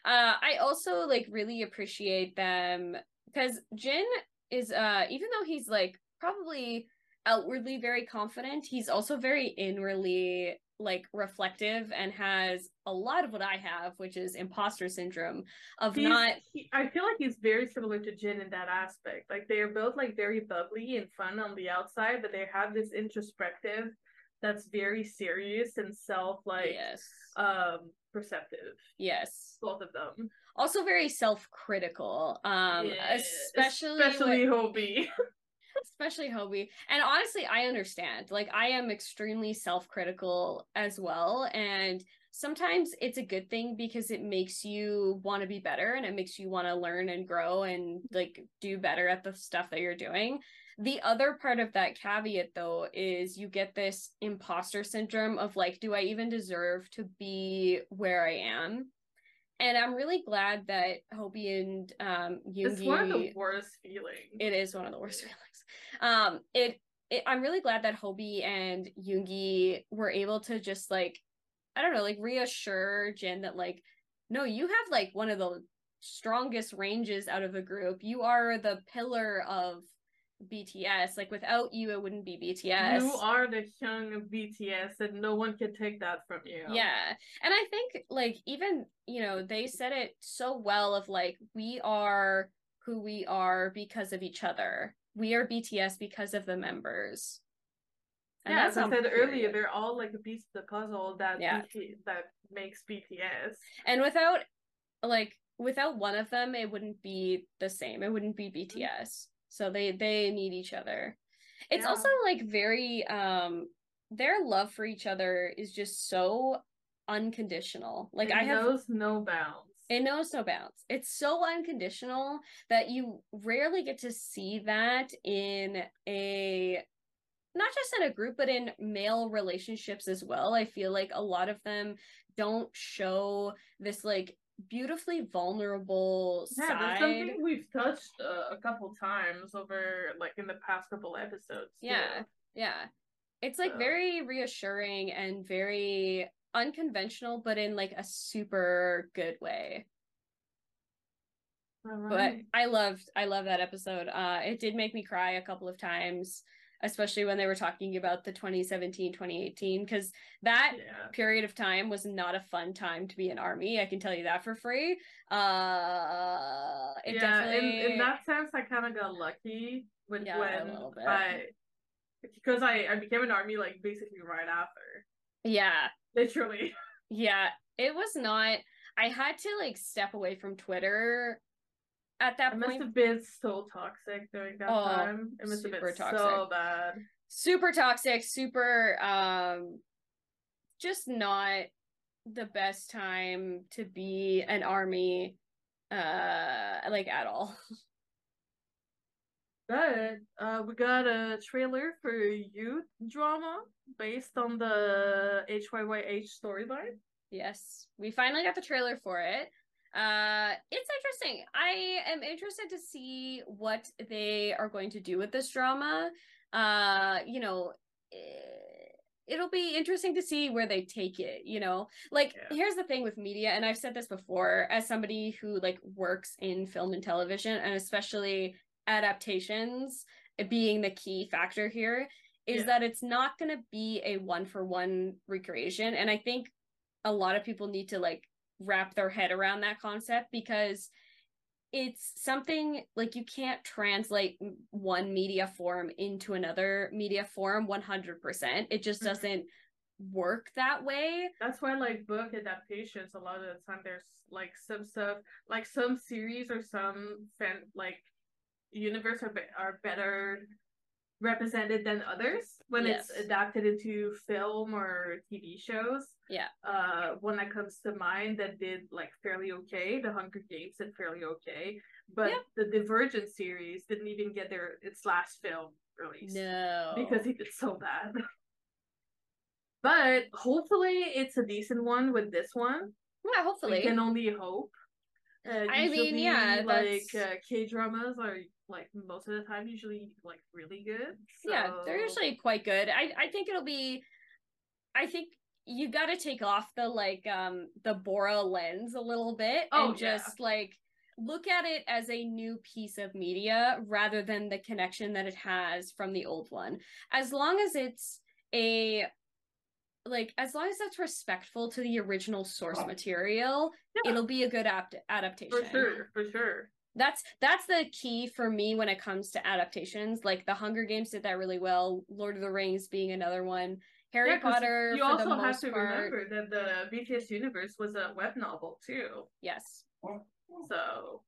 Uh, I also, like, really appreciate them, because Jin is, uh, even though he's, like, probably outwardly very confident, he's also very inwardly, like, reflective and has a lot of what I have, which is imposter syndrome of he's, not... He, I feel like he's very similar to Jin in that aspect. Like, they're both, like, very bubbly and fun on the outside, but they have this introspective that's very serious and self, like, yes. um, perceptive. Yes. Both of them. Also very self-critical. Um, yeah. Especially... Especially when... Hobi. Especially Hobi. And honestly, I understand. Like, I am extremely self-critical as well. And sometimes it's a good thing, because it makes you want to be better, and it makes you want to learn and grow and, like, do better at the stuff that you're doing. The other part of that caveat, though, is you get this imposter syndrome of, like, do I even deserve to be where I am? And I'm really glad that Hobi and um, Yoongi... It's one of the worst feelings. It is one of the worst feelings. Um, it, it. I'm really glad that Hobi and Yoongi were able to just, like, I don't know, like, reassure Jin that, like, no, you have, like, one of the strongest ranges out of the group. You are the pillar of B T S. Like, without you, it wouldn't be B T S. You are the Hyung of B T S, and no one can take that from you. Yeah. And I think, like, even, you know, they said it so well of, like, we are who we are because of each other. We are B T S because of the members. And yeah, as I said earlier, they're all, like, a piece of the puzzle that yeah. B T- that makes B T S. And without, like, without one of them, it wouldn't be the same. It wouldn't be B T S. Mm-hmm. So they, they need each other. It's yeah. also, like, very, um, their love for each other is just so unconditional. Like, it I have... It knows no bounds. It knows no bounds. It's so unconditional that you rarely get to see that in a not just in a group, but in male relationships as well. I feel like a lot of them don't show this like beautifully vulnerable yeah, side. That's something we've touched uh, a couple times over like in the past couple episodes. Yeah, too. yeah. It's like so. very reassuring and very unconventional, but in like a super good way. Right. But I loved, I love that episode. Uh, it did make me cry a couple of times, especially when they were talking about the twenty seventeen, twenty eighteen, because that yeah. period of time was not a fun time to be an ARMY. I can tell you that for free. Uh, it yeah, definitely... in, in that sense, I kind of got lucky with yeah, when I, because I, I became an ARMY like basically right after. Yeah. Literally. Yeah, it was not. I had to like step away from Twitter. At that it point, it must have been so toxic during that oh, time. It must have been toxic. so bad, super toxic, super um, just not the best time to be an ARMY, uh, like at all. But uh, we got a trailer for youth drama based on the H Y Y H storyline. Yes, we finally got the trailer for it. Uh, it's interesting. I am interested to see what they are going to do with this drama. Uh, you know, it'll be interesting to see where they take it, you know? Like, yeah. here's the thing with media, and I've said this before, as somebody who, like, works in film and television, and especially adaptations being the key factor here, is yeah. that it's not going to be a one-for-one recreation, and I think a lot of people need to, like, wrap their head around that concept, because it's something like you can't translate one media form into another media form one hundred percent. It just doesn't mm-hmm. work that way. That's why like book adaptations, a lot of the time there's like some stuff, like some series or some fan like universe are, be- are better represented than others when yes. it's adapted into film or T V shows. Yeah. Uh, one that comes to mind that did like fairly okay, the Hunger Games did fairly okay, but yeah. the Divergent series didn't even get their its last film released. No, because it did so bad. But hopefully, it's a decent one with this one. Yeah, hopefully. We can only hope. Uh, I mean, yeah, like uh, K dramas are. like most of the time usually like really good, so. yeah they're usually quite good. I, I think it'll be I think you gotta take off the like um the Bora lens a little bit oh, and yeah. just like look at it as a new piece of media rather than the connection that it has from the old one, as long as it's a like as long as that's respectful to the original source oh. material yeah. it'll be a good apt- adaptation for sure for sure That's that's the key for me when it comes to adaptations. Like the Hunger Games did that really well. Lord of the Rings being another one. Harry yeah, Potter. You for also the have most to part. remember that the B T S universe was a web novel too. Yes. So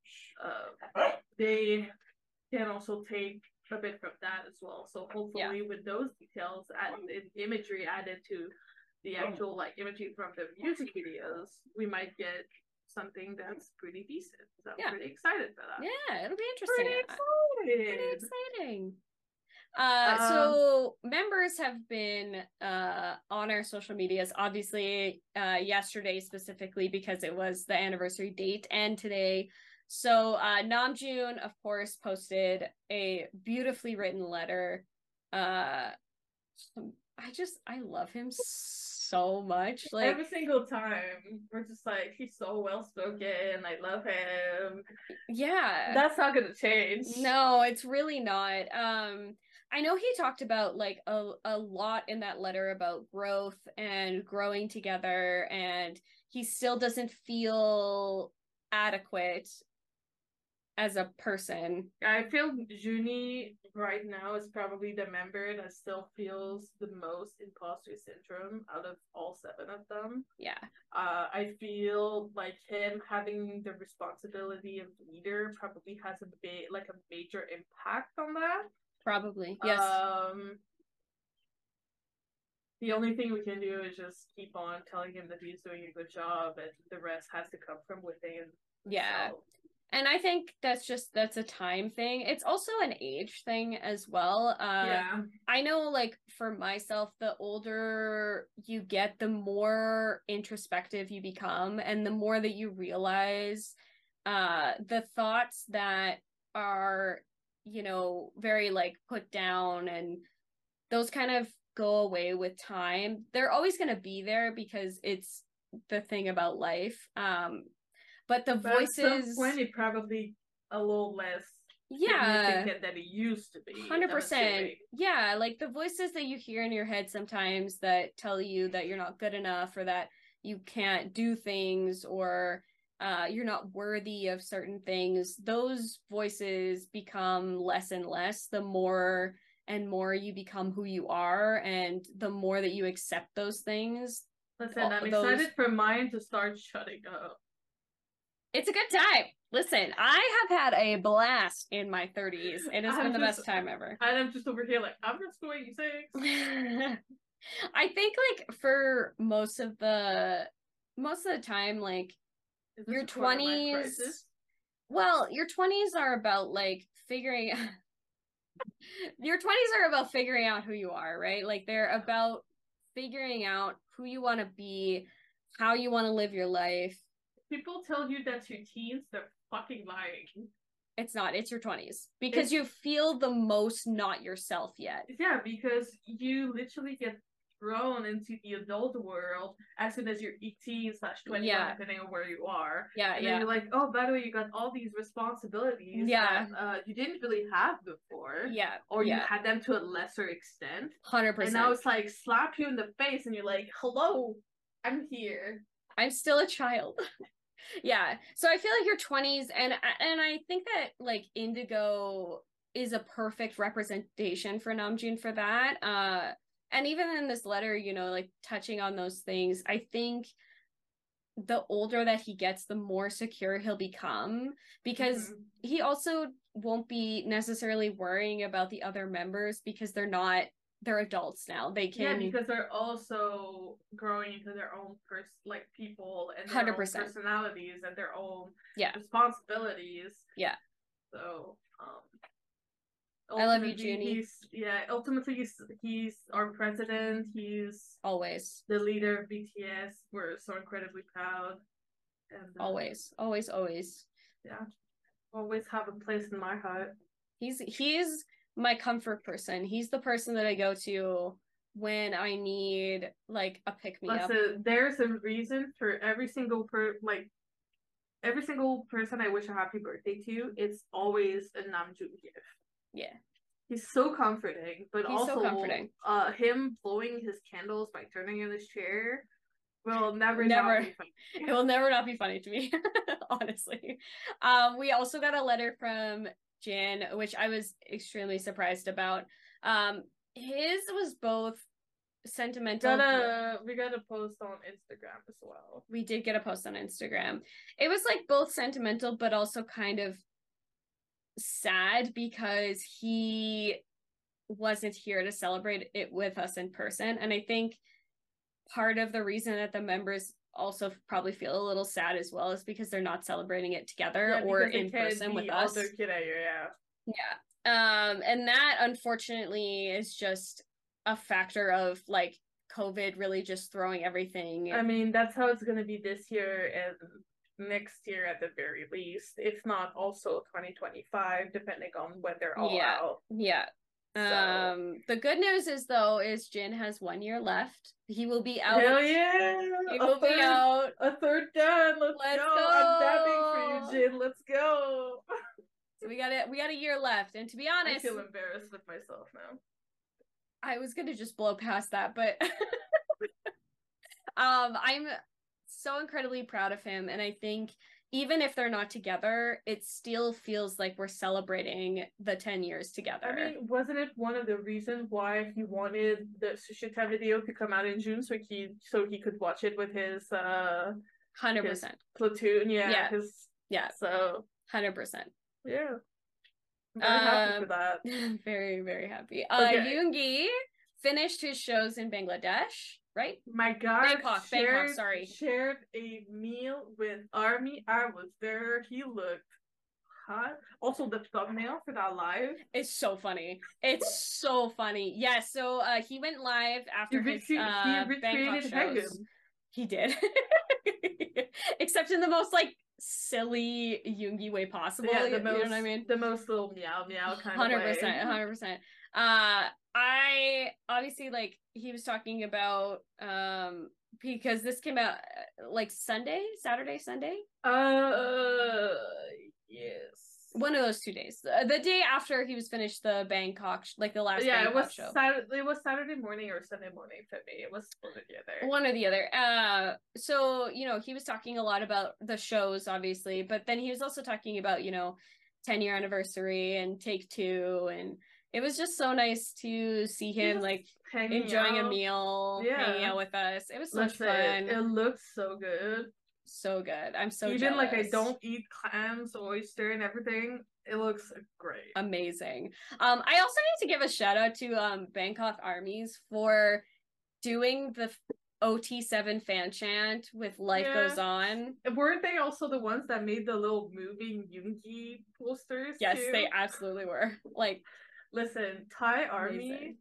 uh, they can also take a bit from that as well. So hopefully yeah. with those details and imagery added to the actual like imagery from the music videos, we might get something that's pretty decent. So yeah. I'm pretty excited for that. Yeah, it'll be interesting. Pretty exciting. Pretty exciting. Uh, um, so members have been uh, on our social medias, obviously uh, yesterday specifically because it was the anniversary date, and today. So uh, Namjoon, of course, posted a beautifully written letter. Uh, I just, I love him so so much. Like every single time we're just like, he's so well spoken, I love him. Yeah, that's not gonna change. No, it's really not. um I know he talked about like a, a lot in that letter about growth and growing together, and he still doesn't feel adequate as a person. I feel Joonie right now is probably the member that still feels the most imposter syndrome out of all seven of them. Yeah. Uh, I feel like him having the responsibility of leader probably has a bit like a major impact on that. Probably, yes. Um, the only thing we can do is just keep on telling him that he's doing a good job, and the rest has to come from within. Yeah. So, And I think that's just, that's a time thing. It's also an age thing as well. Uh, yeah. I know, like, for myself, the older you get, the more introspective you become, and the more that you realize uh, the thoughts that are, you know, very, like, put down, and those kind of go away with time. They're always going to be there because it's the thing about life. Um But the but voices... At some point, it probably a little less yeah, significant than it used to be. one hundred percent. Yeah, like the voices that you hear in your head sometimes that tell you that you're not good enough, or that you can't do things, or uh, you're not worthy of certain things. Those voices become less and less the more and more you become who you are, and the more that you accept those things. Listen, all, I'm those... excited for mine to start shutting up. It's a good time. Listen, I have had a blast in my thirties, and it's I'm been the just, best time ever. And I'm just over here like, I'm just twenty-six. I think, like, for most of the most of the time, like, your twenties. Well, your twenties are about, like, figuring your twenties are about figuring out who you are, right? Like, they're about figuring out who you want to be, how you want to live your life. People tell you that's your teens, they're fucking lying. It's not, it's your twenties. Because it's, you feel the most not yourself yet. Yeah, because you literally get thrown into the adult world as soon as you're eighteen slash twenty-one, yeah. depending on where you are. Yeah, and yeah. then you're like, oh, by the way, you got all these responsibilities yeah. that uh, you didn't really have before. Yeah. Or yeah. you had them to a lesser extent. one hundred percent. And now it's like, slap you in the face and you're like, hello, I'm here. I'm still a child. Yeah, so I feel like your twenties, and and I think that, like, Indigo is a perfect representation for Namjoon for that. Uh, and even in this letter, you know, like, touching on those things, I think the older that he gets, the more secure he'll become, because mm-hmm. he also won't be necessarily worrying about the other members, because they're not, they're adults now. They can, yeah, because they're also growing into their own pers- like people and their own personalities and their own yeah. responsibilities. Yeah. So, um, I love you, Junie. He's, yeah, ultimately he's, he's our president. He's always the leader of B T S. We're so incredibly proud. And uh, always, always, always. Yeah, always have a place in my heart. He's he's. my comfort person. He's the person that I go to when I need, like, a pick-me-up. So there's a reason for every single per- like every single person I wish a happy birthday to. It's always a Namjoon gift. Yeah, he's so comforting, but he's also so comforting. Uh, him blowing his candles by turning in his chair will never never not be funny. It will never not be funny to me, honestly. Um, we also got a letter from Jin, which I was extremely surprised about. Um, his was both sentimental. We got, a, we got a post on Instagram as well. We did get a post on Instagram. It was, like, both sentimental, but also kind of sad, because he wasn't here to celebrate it with us in person. And I think part of the reason that the members also probably feel a little sad as well is because they're not celebrating it together yeah, or in person with us. Yeah. Yeah. Um, and that, unfortunately, is just a factor of, like, COVID really just throwing everything. I mean, that's how it's going to be this year and next year at the very least, if not also twenty twenty-five, depending on when they're all yeah. out. Yeah. So. Um, the good news is, though, is Jin has one year left. He will be out. Hell yeah! He will be out. A third time. Let's, Let's go. go. I'm dabbing for you, Jin. Let's go. So we got it. We got a year left, and to be honest, I feel embarrassed with myself now. I was gonna just blow past that, but um, I'm so incredibly proud of him, and I think even if they're not together, it still feels like we're celebrating the ten years together. I mean, wasn't it one of the reasons why he wanted the Suchwita video to come out in June, so he so he could watch it with his uh one hundred percent his platoon? Yeah, yeah. His, yeah. So one hundred percent. Yeah. I'm very um, happy for that. Very, very happy. Okay. Uh, Yoongi finished his shows in Bangladesh. Right? My God, Bangkok, shared, Bangkok, sorry. Shared a meal with ARMY. I was there. He looked cut. Also, the thumbnail for that live is so funny. It's so funny. Yeah, so uh, he went live after he his recre- uh, he Bangkok shows. Hegum. He did. Except in the most, like, silly Yoongi way possible. Yeah, the you, most, you know what I mean? The most little meow meow kind one hundred percent, of way. one hundred percent. Uh, I, obviously, like, he was talking about, um, because this came out, like, Sunday? Saturday, Sunday? Uh, yes. One of those two days. The, the day after he was finished the Bangkok, sh- like, the last yeah, Bangkok it was show. Sat- it was Saturday morning or Sunday morning for me. It was one or the other. One or the other. Uh, so, you know, he was talking a lot about the shows, obviously, but then he was also talking about, you know, ten-year anniversary and Take Two, and it was just so nice to see him, like, enjoying out. a meal, yeah. hanging out with us. It was so much fun. It. it looked so good. So good. I'm so Even, jealous. Like, I don't eat clams, oyster, and everything. It looks great. Amazing. Um, I also need to give a shout-out to um Bangkok ARMYs for doing the O T seven fan chant with Life yeah. Goes On. Weren't they also the ones that made the little moving Yoongi posters, Yes, too? They absolutely were. Like... Listen, Thai Army,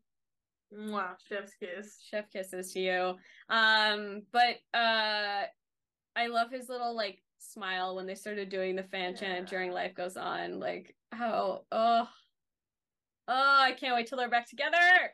mwah, chef's kiss. Chef kisses to you. Um, but uh, I love his little, like, smile when they started doing the fan yeah. chant during Life Goes On. Like, how, oh, oh, I can't wait till they're back together.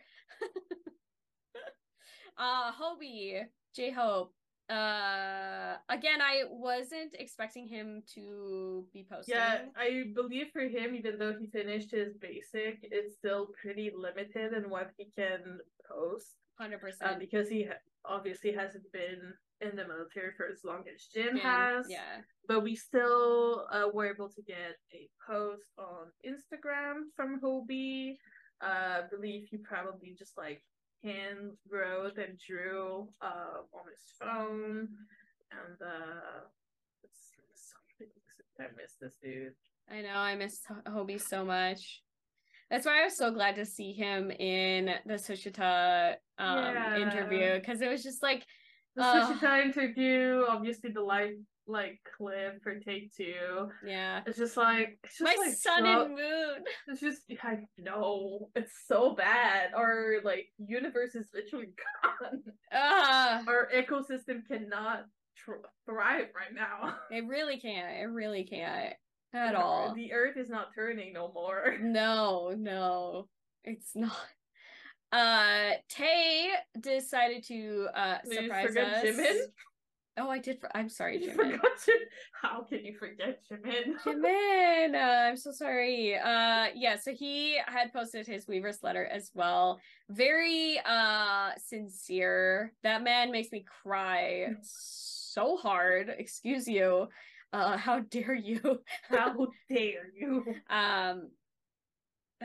uh, Hobi, J-Hope. Uh, again, I wasn't expecting him to be posting. Yeah, I believe for him, even though he finished his basic, it's still pretty limited in what he can post. one hundred percent. Uh, because he ha- obviously hasn't been in the military for as long as Jin Jin, has. Yeah. But we still uh, were able to get a post on Instagram from Hobi. Uh, I believe he probably just, like, hand wrote and drew uh, on his phone, and uh, it's, it's I miss this dude. I know, I miss Hobi so much. That's why I was so glad to see him in the Suchwita um, yeah. interview, because it was just like the uh, Suchwita interview, obviously the live like clip for Take Two. Yeah, it's just like it's just, my like, sun so, and moon. It's just I know it's so bad. Our like universe is literally gone. Uh, Our ecosystem cannot tr- thrive right now. It really can't. It really can't at the, all. The earth is not turning no more. No, no, it's not. Uh, Tay decided to uh Please surprise us. Jimin? Oh, I did. For- I'm sorry, Jimin. You forgot to- How can you forget Jimin? Jimin! Uh, I'm so sorry. Uh, yeah, so he had posted his Weverse letter as well. Very uh, sincere. That man makes me cry so hard. Excuse you. Uh, how dare you? How dare you? Um,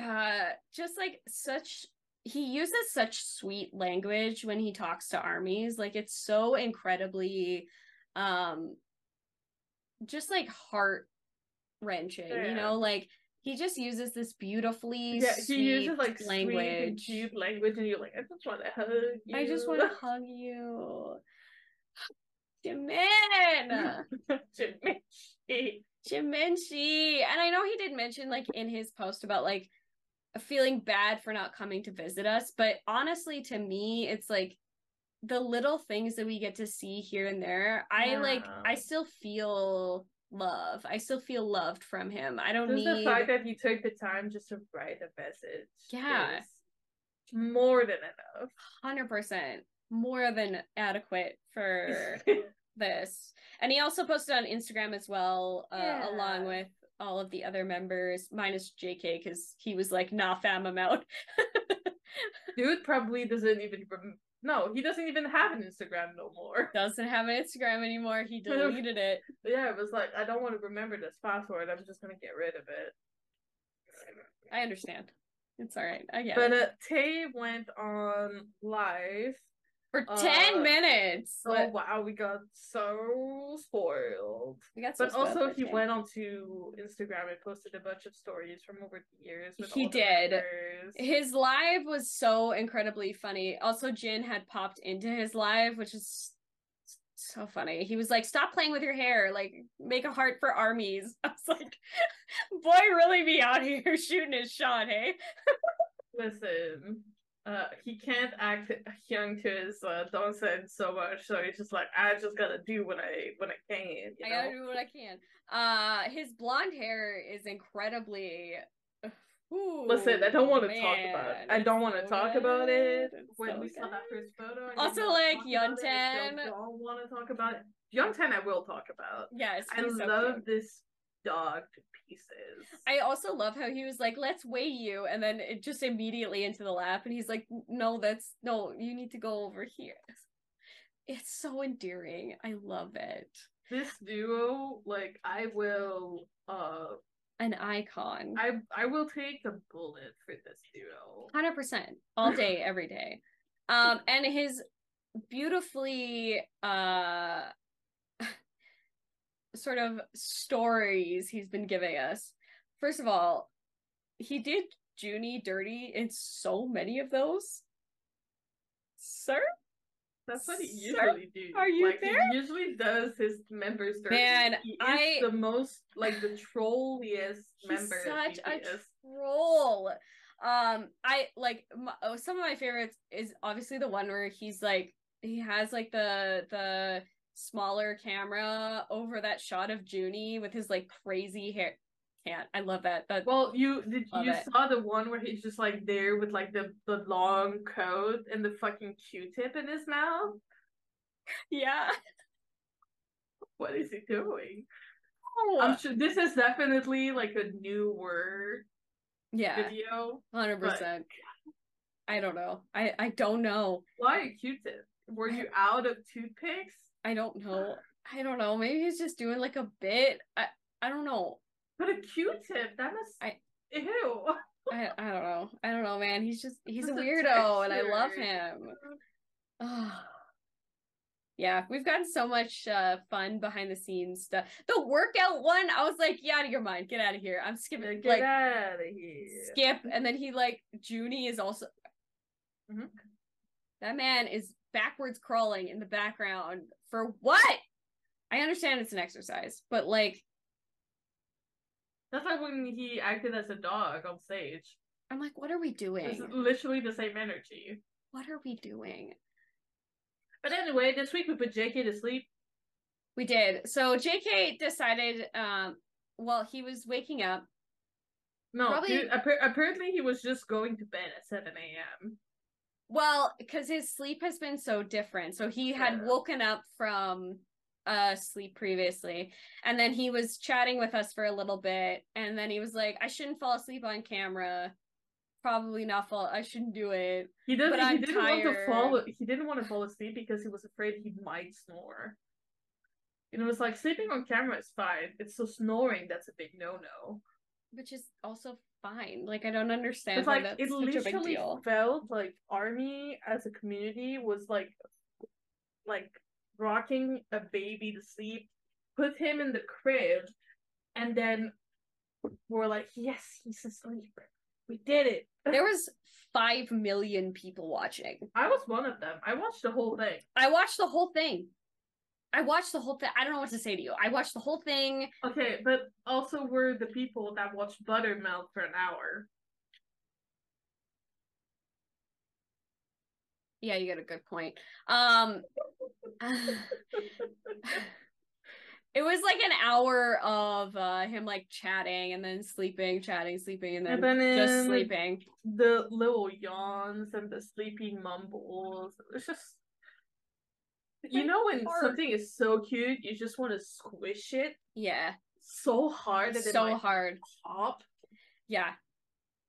uh, just like such... He uses such sweet language when he talks to armies. Like, it's so incredibly, um, just, like, heart-wrenching, yeah. you know? Like, he just uses this beautifully yeah, sweet he uses, like, language. Sweet and cute language, and you're like, I just want to hug you. I just want to hug you. Jimin! Jimin-shi. Jimin-shi. And I know he did mention, like, in his post about, like, feeling bad for not coming to visit us, but honestly to me it's like the little things that we get to see here and there. I yeah. like I still feel love I still feel loved from him. I don't just need the fact that he took the time just to write a message yeah more than enough. One hundred percent more than adequate for this. And he also posted on Instagram as well uh, yeah. along with all of the other members, minus J K, because he was like, nah, fam, I'm out. Dude probably doesn't even... Rem- no, he doesn't even have an Instagram no more. Doesn't have an Instagram anymore. He deleted it. Yeah, it was like, I don't want to remember this password. I'm just going to get rid of it. I understand. It's all right. I get but, it. But uh, Tay went on live... For ten uh, minutes! Oh what? Wow, we got so spoiled. We got so but spoiled also he day. went onto Instagram and posted a bunch of stories from over the years. With he all the did. Members. His live was so incredibly funny. Also, Jin had popped into his live, which is so funny. He was like, stop playing with your hair, like make a heart for armies. I was like, boy really be out here shooting his shot, hey? Listen, uh, he can't act young to his uh, nonsense so much, so he's just like, I just gotta do what I when I can. You know? I gotta do what I can. Uh, his blonde hair is incredibly. Ooh, listen, I don't want to man. talk about it. I don't want to so talk good. about it. It's when so we good. saw that first photo, I also like Yeonten. I don't want to talk about it. Yeonten, I will talk about. Yes, I so love cute. this dog to pieces. I also love how he was like, "Let's weigh you," and then it just immediately into the lap, and he's like, "No, that's no. You need to go over here." It's so endearing. I love it. This duo, like, I will. uh An icon. I I will take the bullet for this duo. one hundred percent. All day, every day. Um, and his beautifully uh sort of stories he's been giving us. First of all, he did Junie dirty in so many of those. Sir? That's what he usually Sir? do. Are you like, there? He usually does his members dirty. Man, he is I... the most, like, the trolliest member. Such a troll. Um, I, like, my, oh, some of my favorites is obviously the one where he's, like, he has, like, the, the smaller camera over that shot of Junie with his, like, crazy hair. Can't. I love that. That well, you did you it. saw the one where he's just like there with like the, the long coat and the fucking Q-tip in his mouth? Yeah. What is he doing? Oh. I'm sure this is definitely like a newer yeah. video. one hundred percent. But... I don't know. I, I don't know. Why a Q-tip? Were you out of toothpicks? I don't know. I don't know. Maybe he's just doing like a bit. I, I don't know. But a Q-tip, that must... I, ew. I, I don't know. I don't know, man. He's just... He's That's a weirdo, a and I love him. Oh. Yeah, we've gotten so much uh, fun behind-the-scenes stuff. The workout one, I was like, yeah, out of your mind. Get out of here. I'm skipping. Get like, out of here. Skip. And then he, like... Junie is also... Mm-hmm. That man is backwards crawling in the background. For what? I understand it's an exercise, but, like... That's like when he acted as a dog on stage. I'm like, what are we doing? It's literally the same energy. What are we doing? But anyway, this week we put J K to sleep. We did. So J K decided, um, well, he was waking up. No, probably... dude, app- apparently he was just going to bed at seven a.m. Well, because his sleep has been so different. So he yeah. had woken up from... Uh, sleep previously, and then he was chatting with us for a little bit, and then he was like, I shouldn't fall asleep on camera, probably not fall I shouldn't do it. He doesn't he didn't tired. want to fall he didn't want to fall asleep because he was afraid he might snore. And it was like, sleeping on camera is fine, it's so snoring that's a big no-no, which is also fine. Like, I don't understand. It's like, that's it literally felt like ARMY as a community was like like rocking a baby to sleep, put him in the crib, and then we're like, yes, he's asleep, we did it. There was five million people watching. I was one of them. I watched the whole thing. I watched the whole thing. I watched the whole thing. I don't know what to say to you. I watched the whole thing. Okay, but also were the people that watched Buttermilk for an hour. Yeah, you got a good point. Um, it was like an hour of uh, him like chatting and then sleeping, chatting, sleeping, and then, and then just sleeping. The little yawns and the sleepy mumbles. It's just, it's you like know, when hard. something is so cute, you just want to squish it. Yeah, so hard. That so it, like, hard. Pop. Yeah.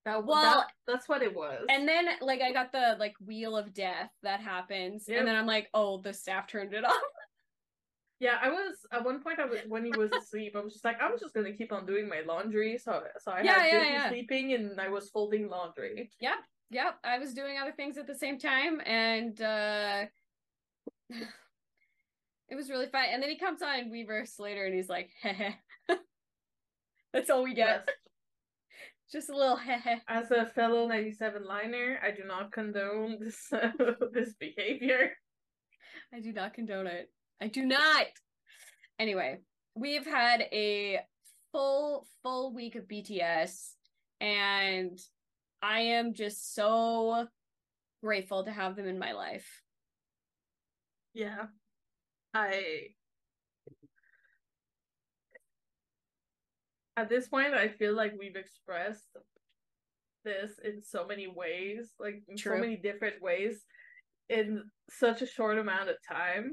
That, well, that, that's what it was. And then, like, I got the, like, wheel of death that happens. Yep. And then I'm like, oh, the staff turned it off. Yeah, I was, at one point, I was when he was asleep, I was just like, I'm just going to keep on doing my laundry. So, so I yeah, had yeah, yeah. sleeping and I was folding laundry. Yep, yep. I was doing other things at the same time. And uh, it was really fun. And then he comes on Weverse later and he's like, heh heh. That's all we get. Yes. Just a little heh. As a fellow ninety-seven liner, I do not condone this uh, this behavior. I do not condone it. I do not. Anyway, we've had a full, full week of B T S, and I am just so grateful to have them in my life. Yeah. I... At this point, I feel like we've expressed this in so many ways, like in True. so many different ways, in such a short amount of time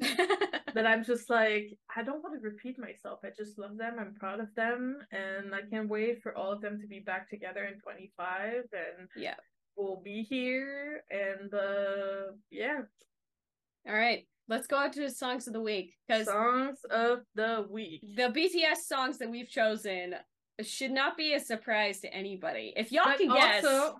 that I'm just like, I don't want to repeat myself. I just love them. I'm proud of them, and I can't wait for all of them to be back together in twenty-five, and yeah, we'll be here. And uh, yeah, all right. Let's go out to songs of the week, because songs of the week, the B T S songs that we've chosen. It should not be a surprise to anybody. If y'all but can also, guess before.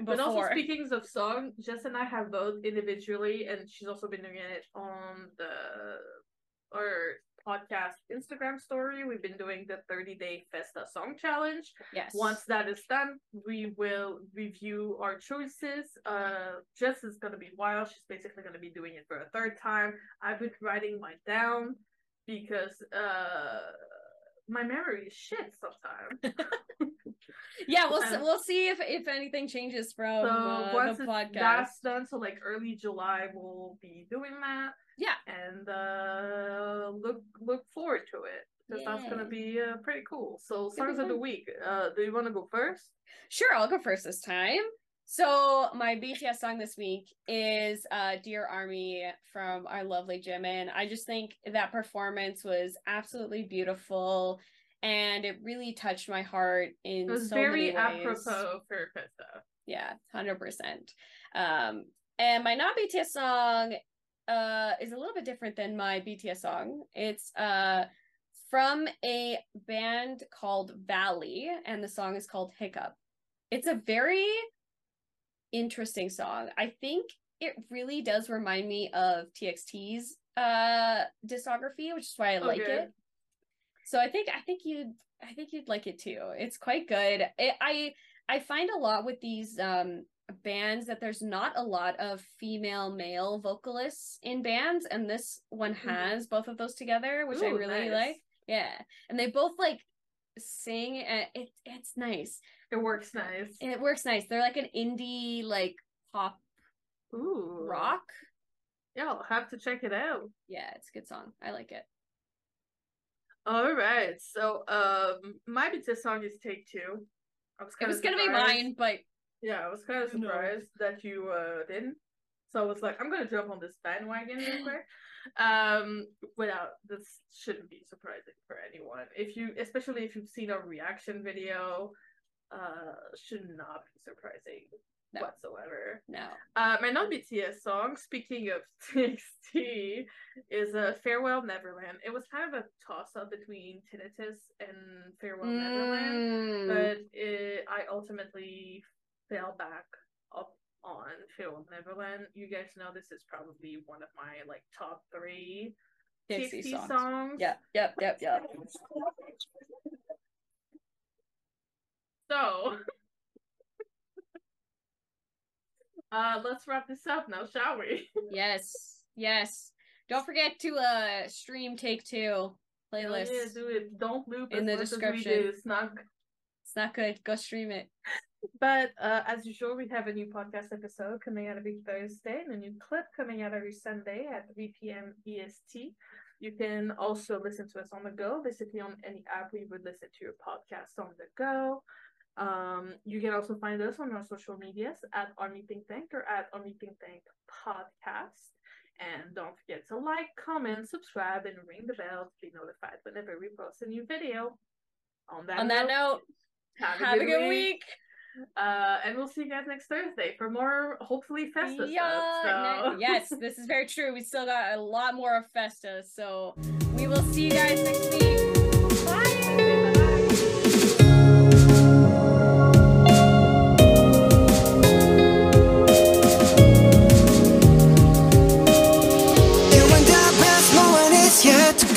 But also, speaking of song, Jess and I have both individually, and she's also been doing it on the our podcast Instagram story. We've been doing the thirty-day Festa song challenge. Yes. Once that is done, we will review our choices. Uh, Jess is going to be wild. She's basically going to be doing it for a third time. I've been writing mine down because... Uh, my memory is shit sometimes. yeah, we'll and, we'll see if, if anything changes from so uh, once the podcast. That's done, so like early July we'll be doing that. Yeah, and uh, look look forward to it, because that's gonna be uh, pretty cool. So songs of the week. Uh, do you want to go first? Sure, I'll go first this time. So my B T S song this week is uh, Dear ARMY from our lovely Jimin. I just think that performance was absolutely beautiful, and it really touched my heart in so many ways. It was so very apropos for Festa. Yeah, one hundred percent. Um, and my non-B T S song uh, is a little bit different than my B T S song. It's uh, from a band called Valley, and the song is called Hiccup. It's a very... interesting song. I think it really does remind me of T X T's uh discography, which is why I okay. like it. So I think I think you'd I think you'd like it too. It's quite good. It, I I find a lot with these um bands that there's not a lot of female male vocalists in bands, and this one has both of those together, which Ooh, I really nice. like. Yeah, and they both like sing, and it it's nice. It works nice. It works nice. They're like an indie, like, pop Ooh. rock. Yeah, I'll have to check it out. Yeah, it's a good song. I like it. All right. So, um, my B T S song is Take Two. I was kind it was going to be mine, but... Yeah, I was kind of surprised no. that you uh, didn't. So I was like, I'm going to jump on this bandwagon real quick. Um, without this shouldn't be surprising for anyone. If you, especially if you've seen our reaction video... Uh, should not be surprising no. whatsoever. No. Uh, my non-B T S song, speaking of T X T, is uh, Farewell Neverland. It was kind of a toss-up between Tinnitus and Farewell mm. Neverland, but it, I ultimately fell back up on Farewell Neverland. You guys know this is probably one of my like top three T X T songs. songs. Yep, yep, yep, yep. So, uh, let's wrap this up now, shall we? yes, yes. Don't forget to uh stream Take Two playlist. Oh, yeah, do it. Don't loop in the description. It's not. It's not good. Go stream it. But uh, as usual, we have a new podcast episode coming out every Thursday, and a new clip coming out every Sunday at three p.m. E S T. You can also listen to us on the go, basically on any app we would listen to your podcast on the go. Um, you can also find us on our social medias at Army ThinkTank or at Army ThinkTank Podcast. And don't forget to like, comment, subscribe, and ring the bell to be notified whenever we post a new video. On that, on note, that note, have, have a good, a good week. week. Uh, and we'll see you guys next Thursday for more, hopefully, Festa yeah, stuff. So. Yes, this is very true. We still got a lot more of Festa, so we will see you guys next week. Bye! Bye-bye. It went down past no one is yet.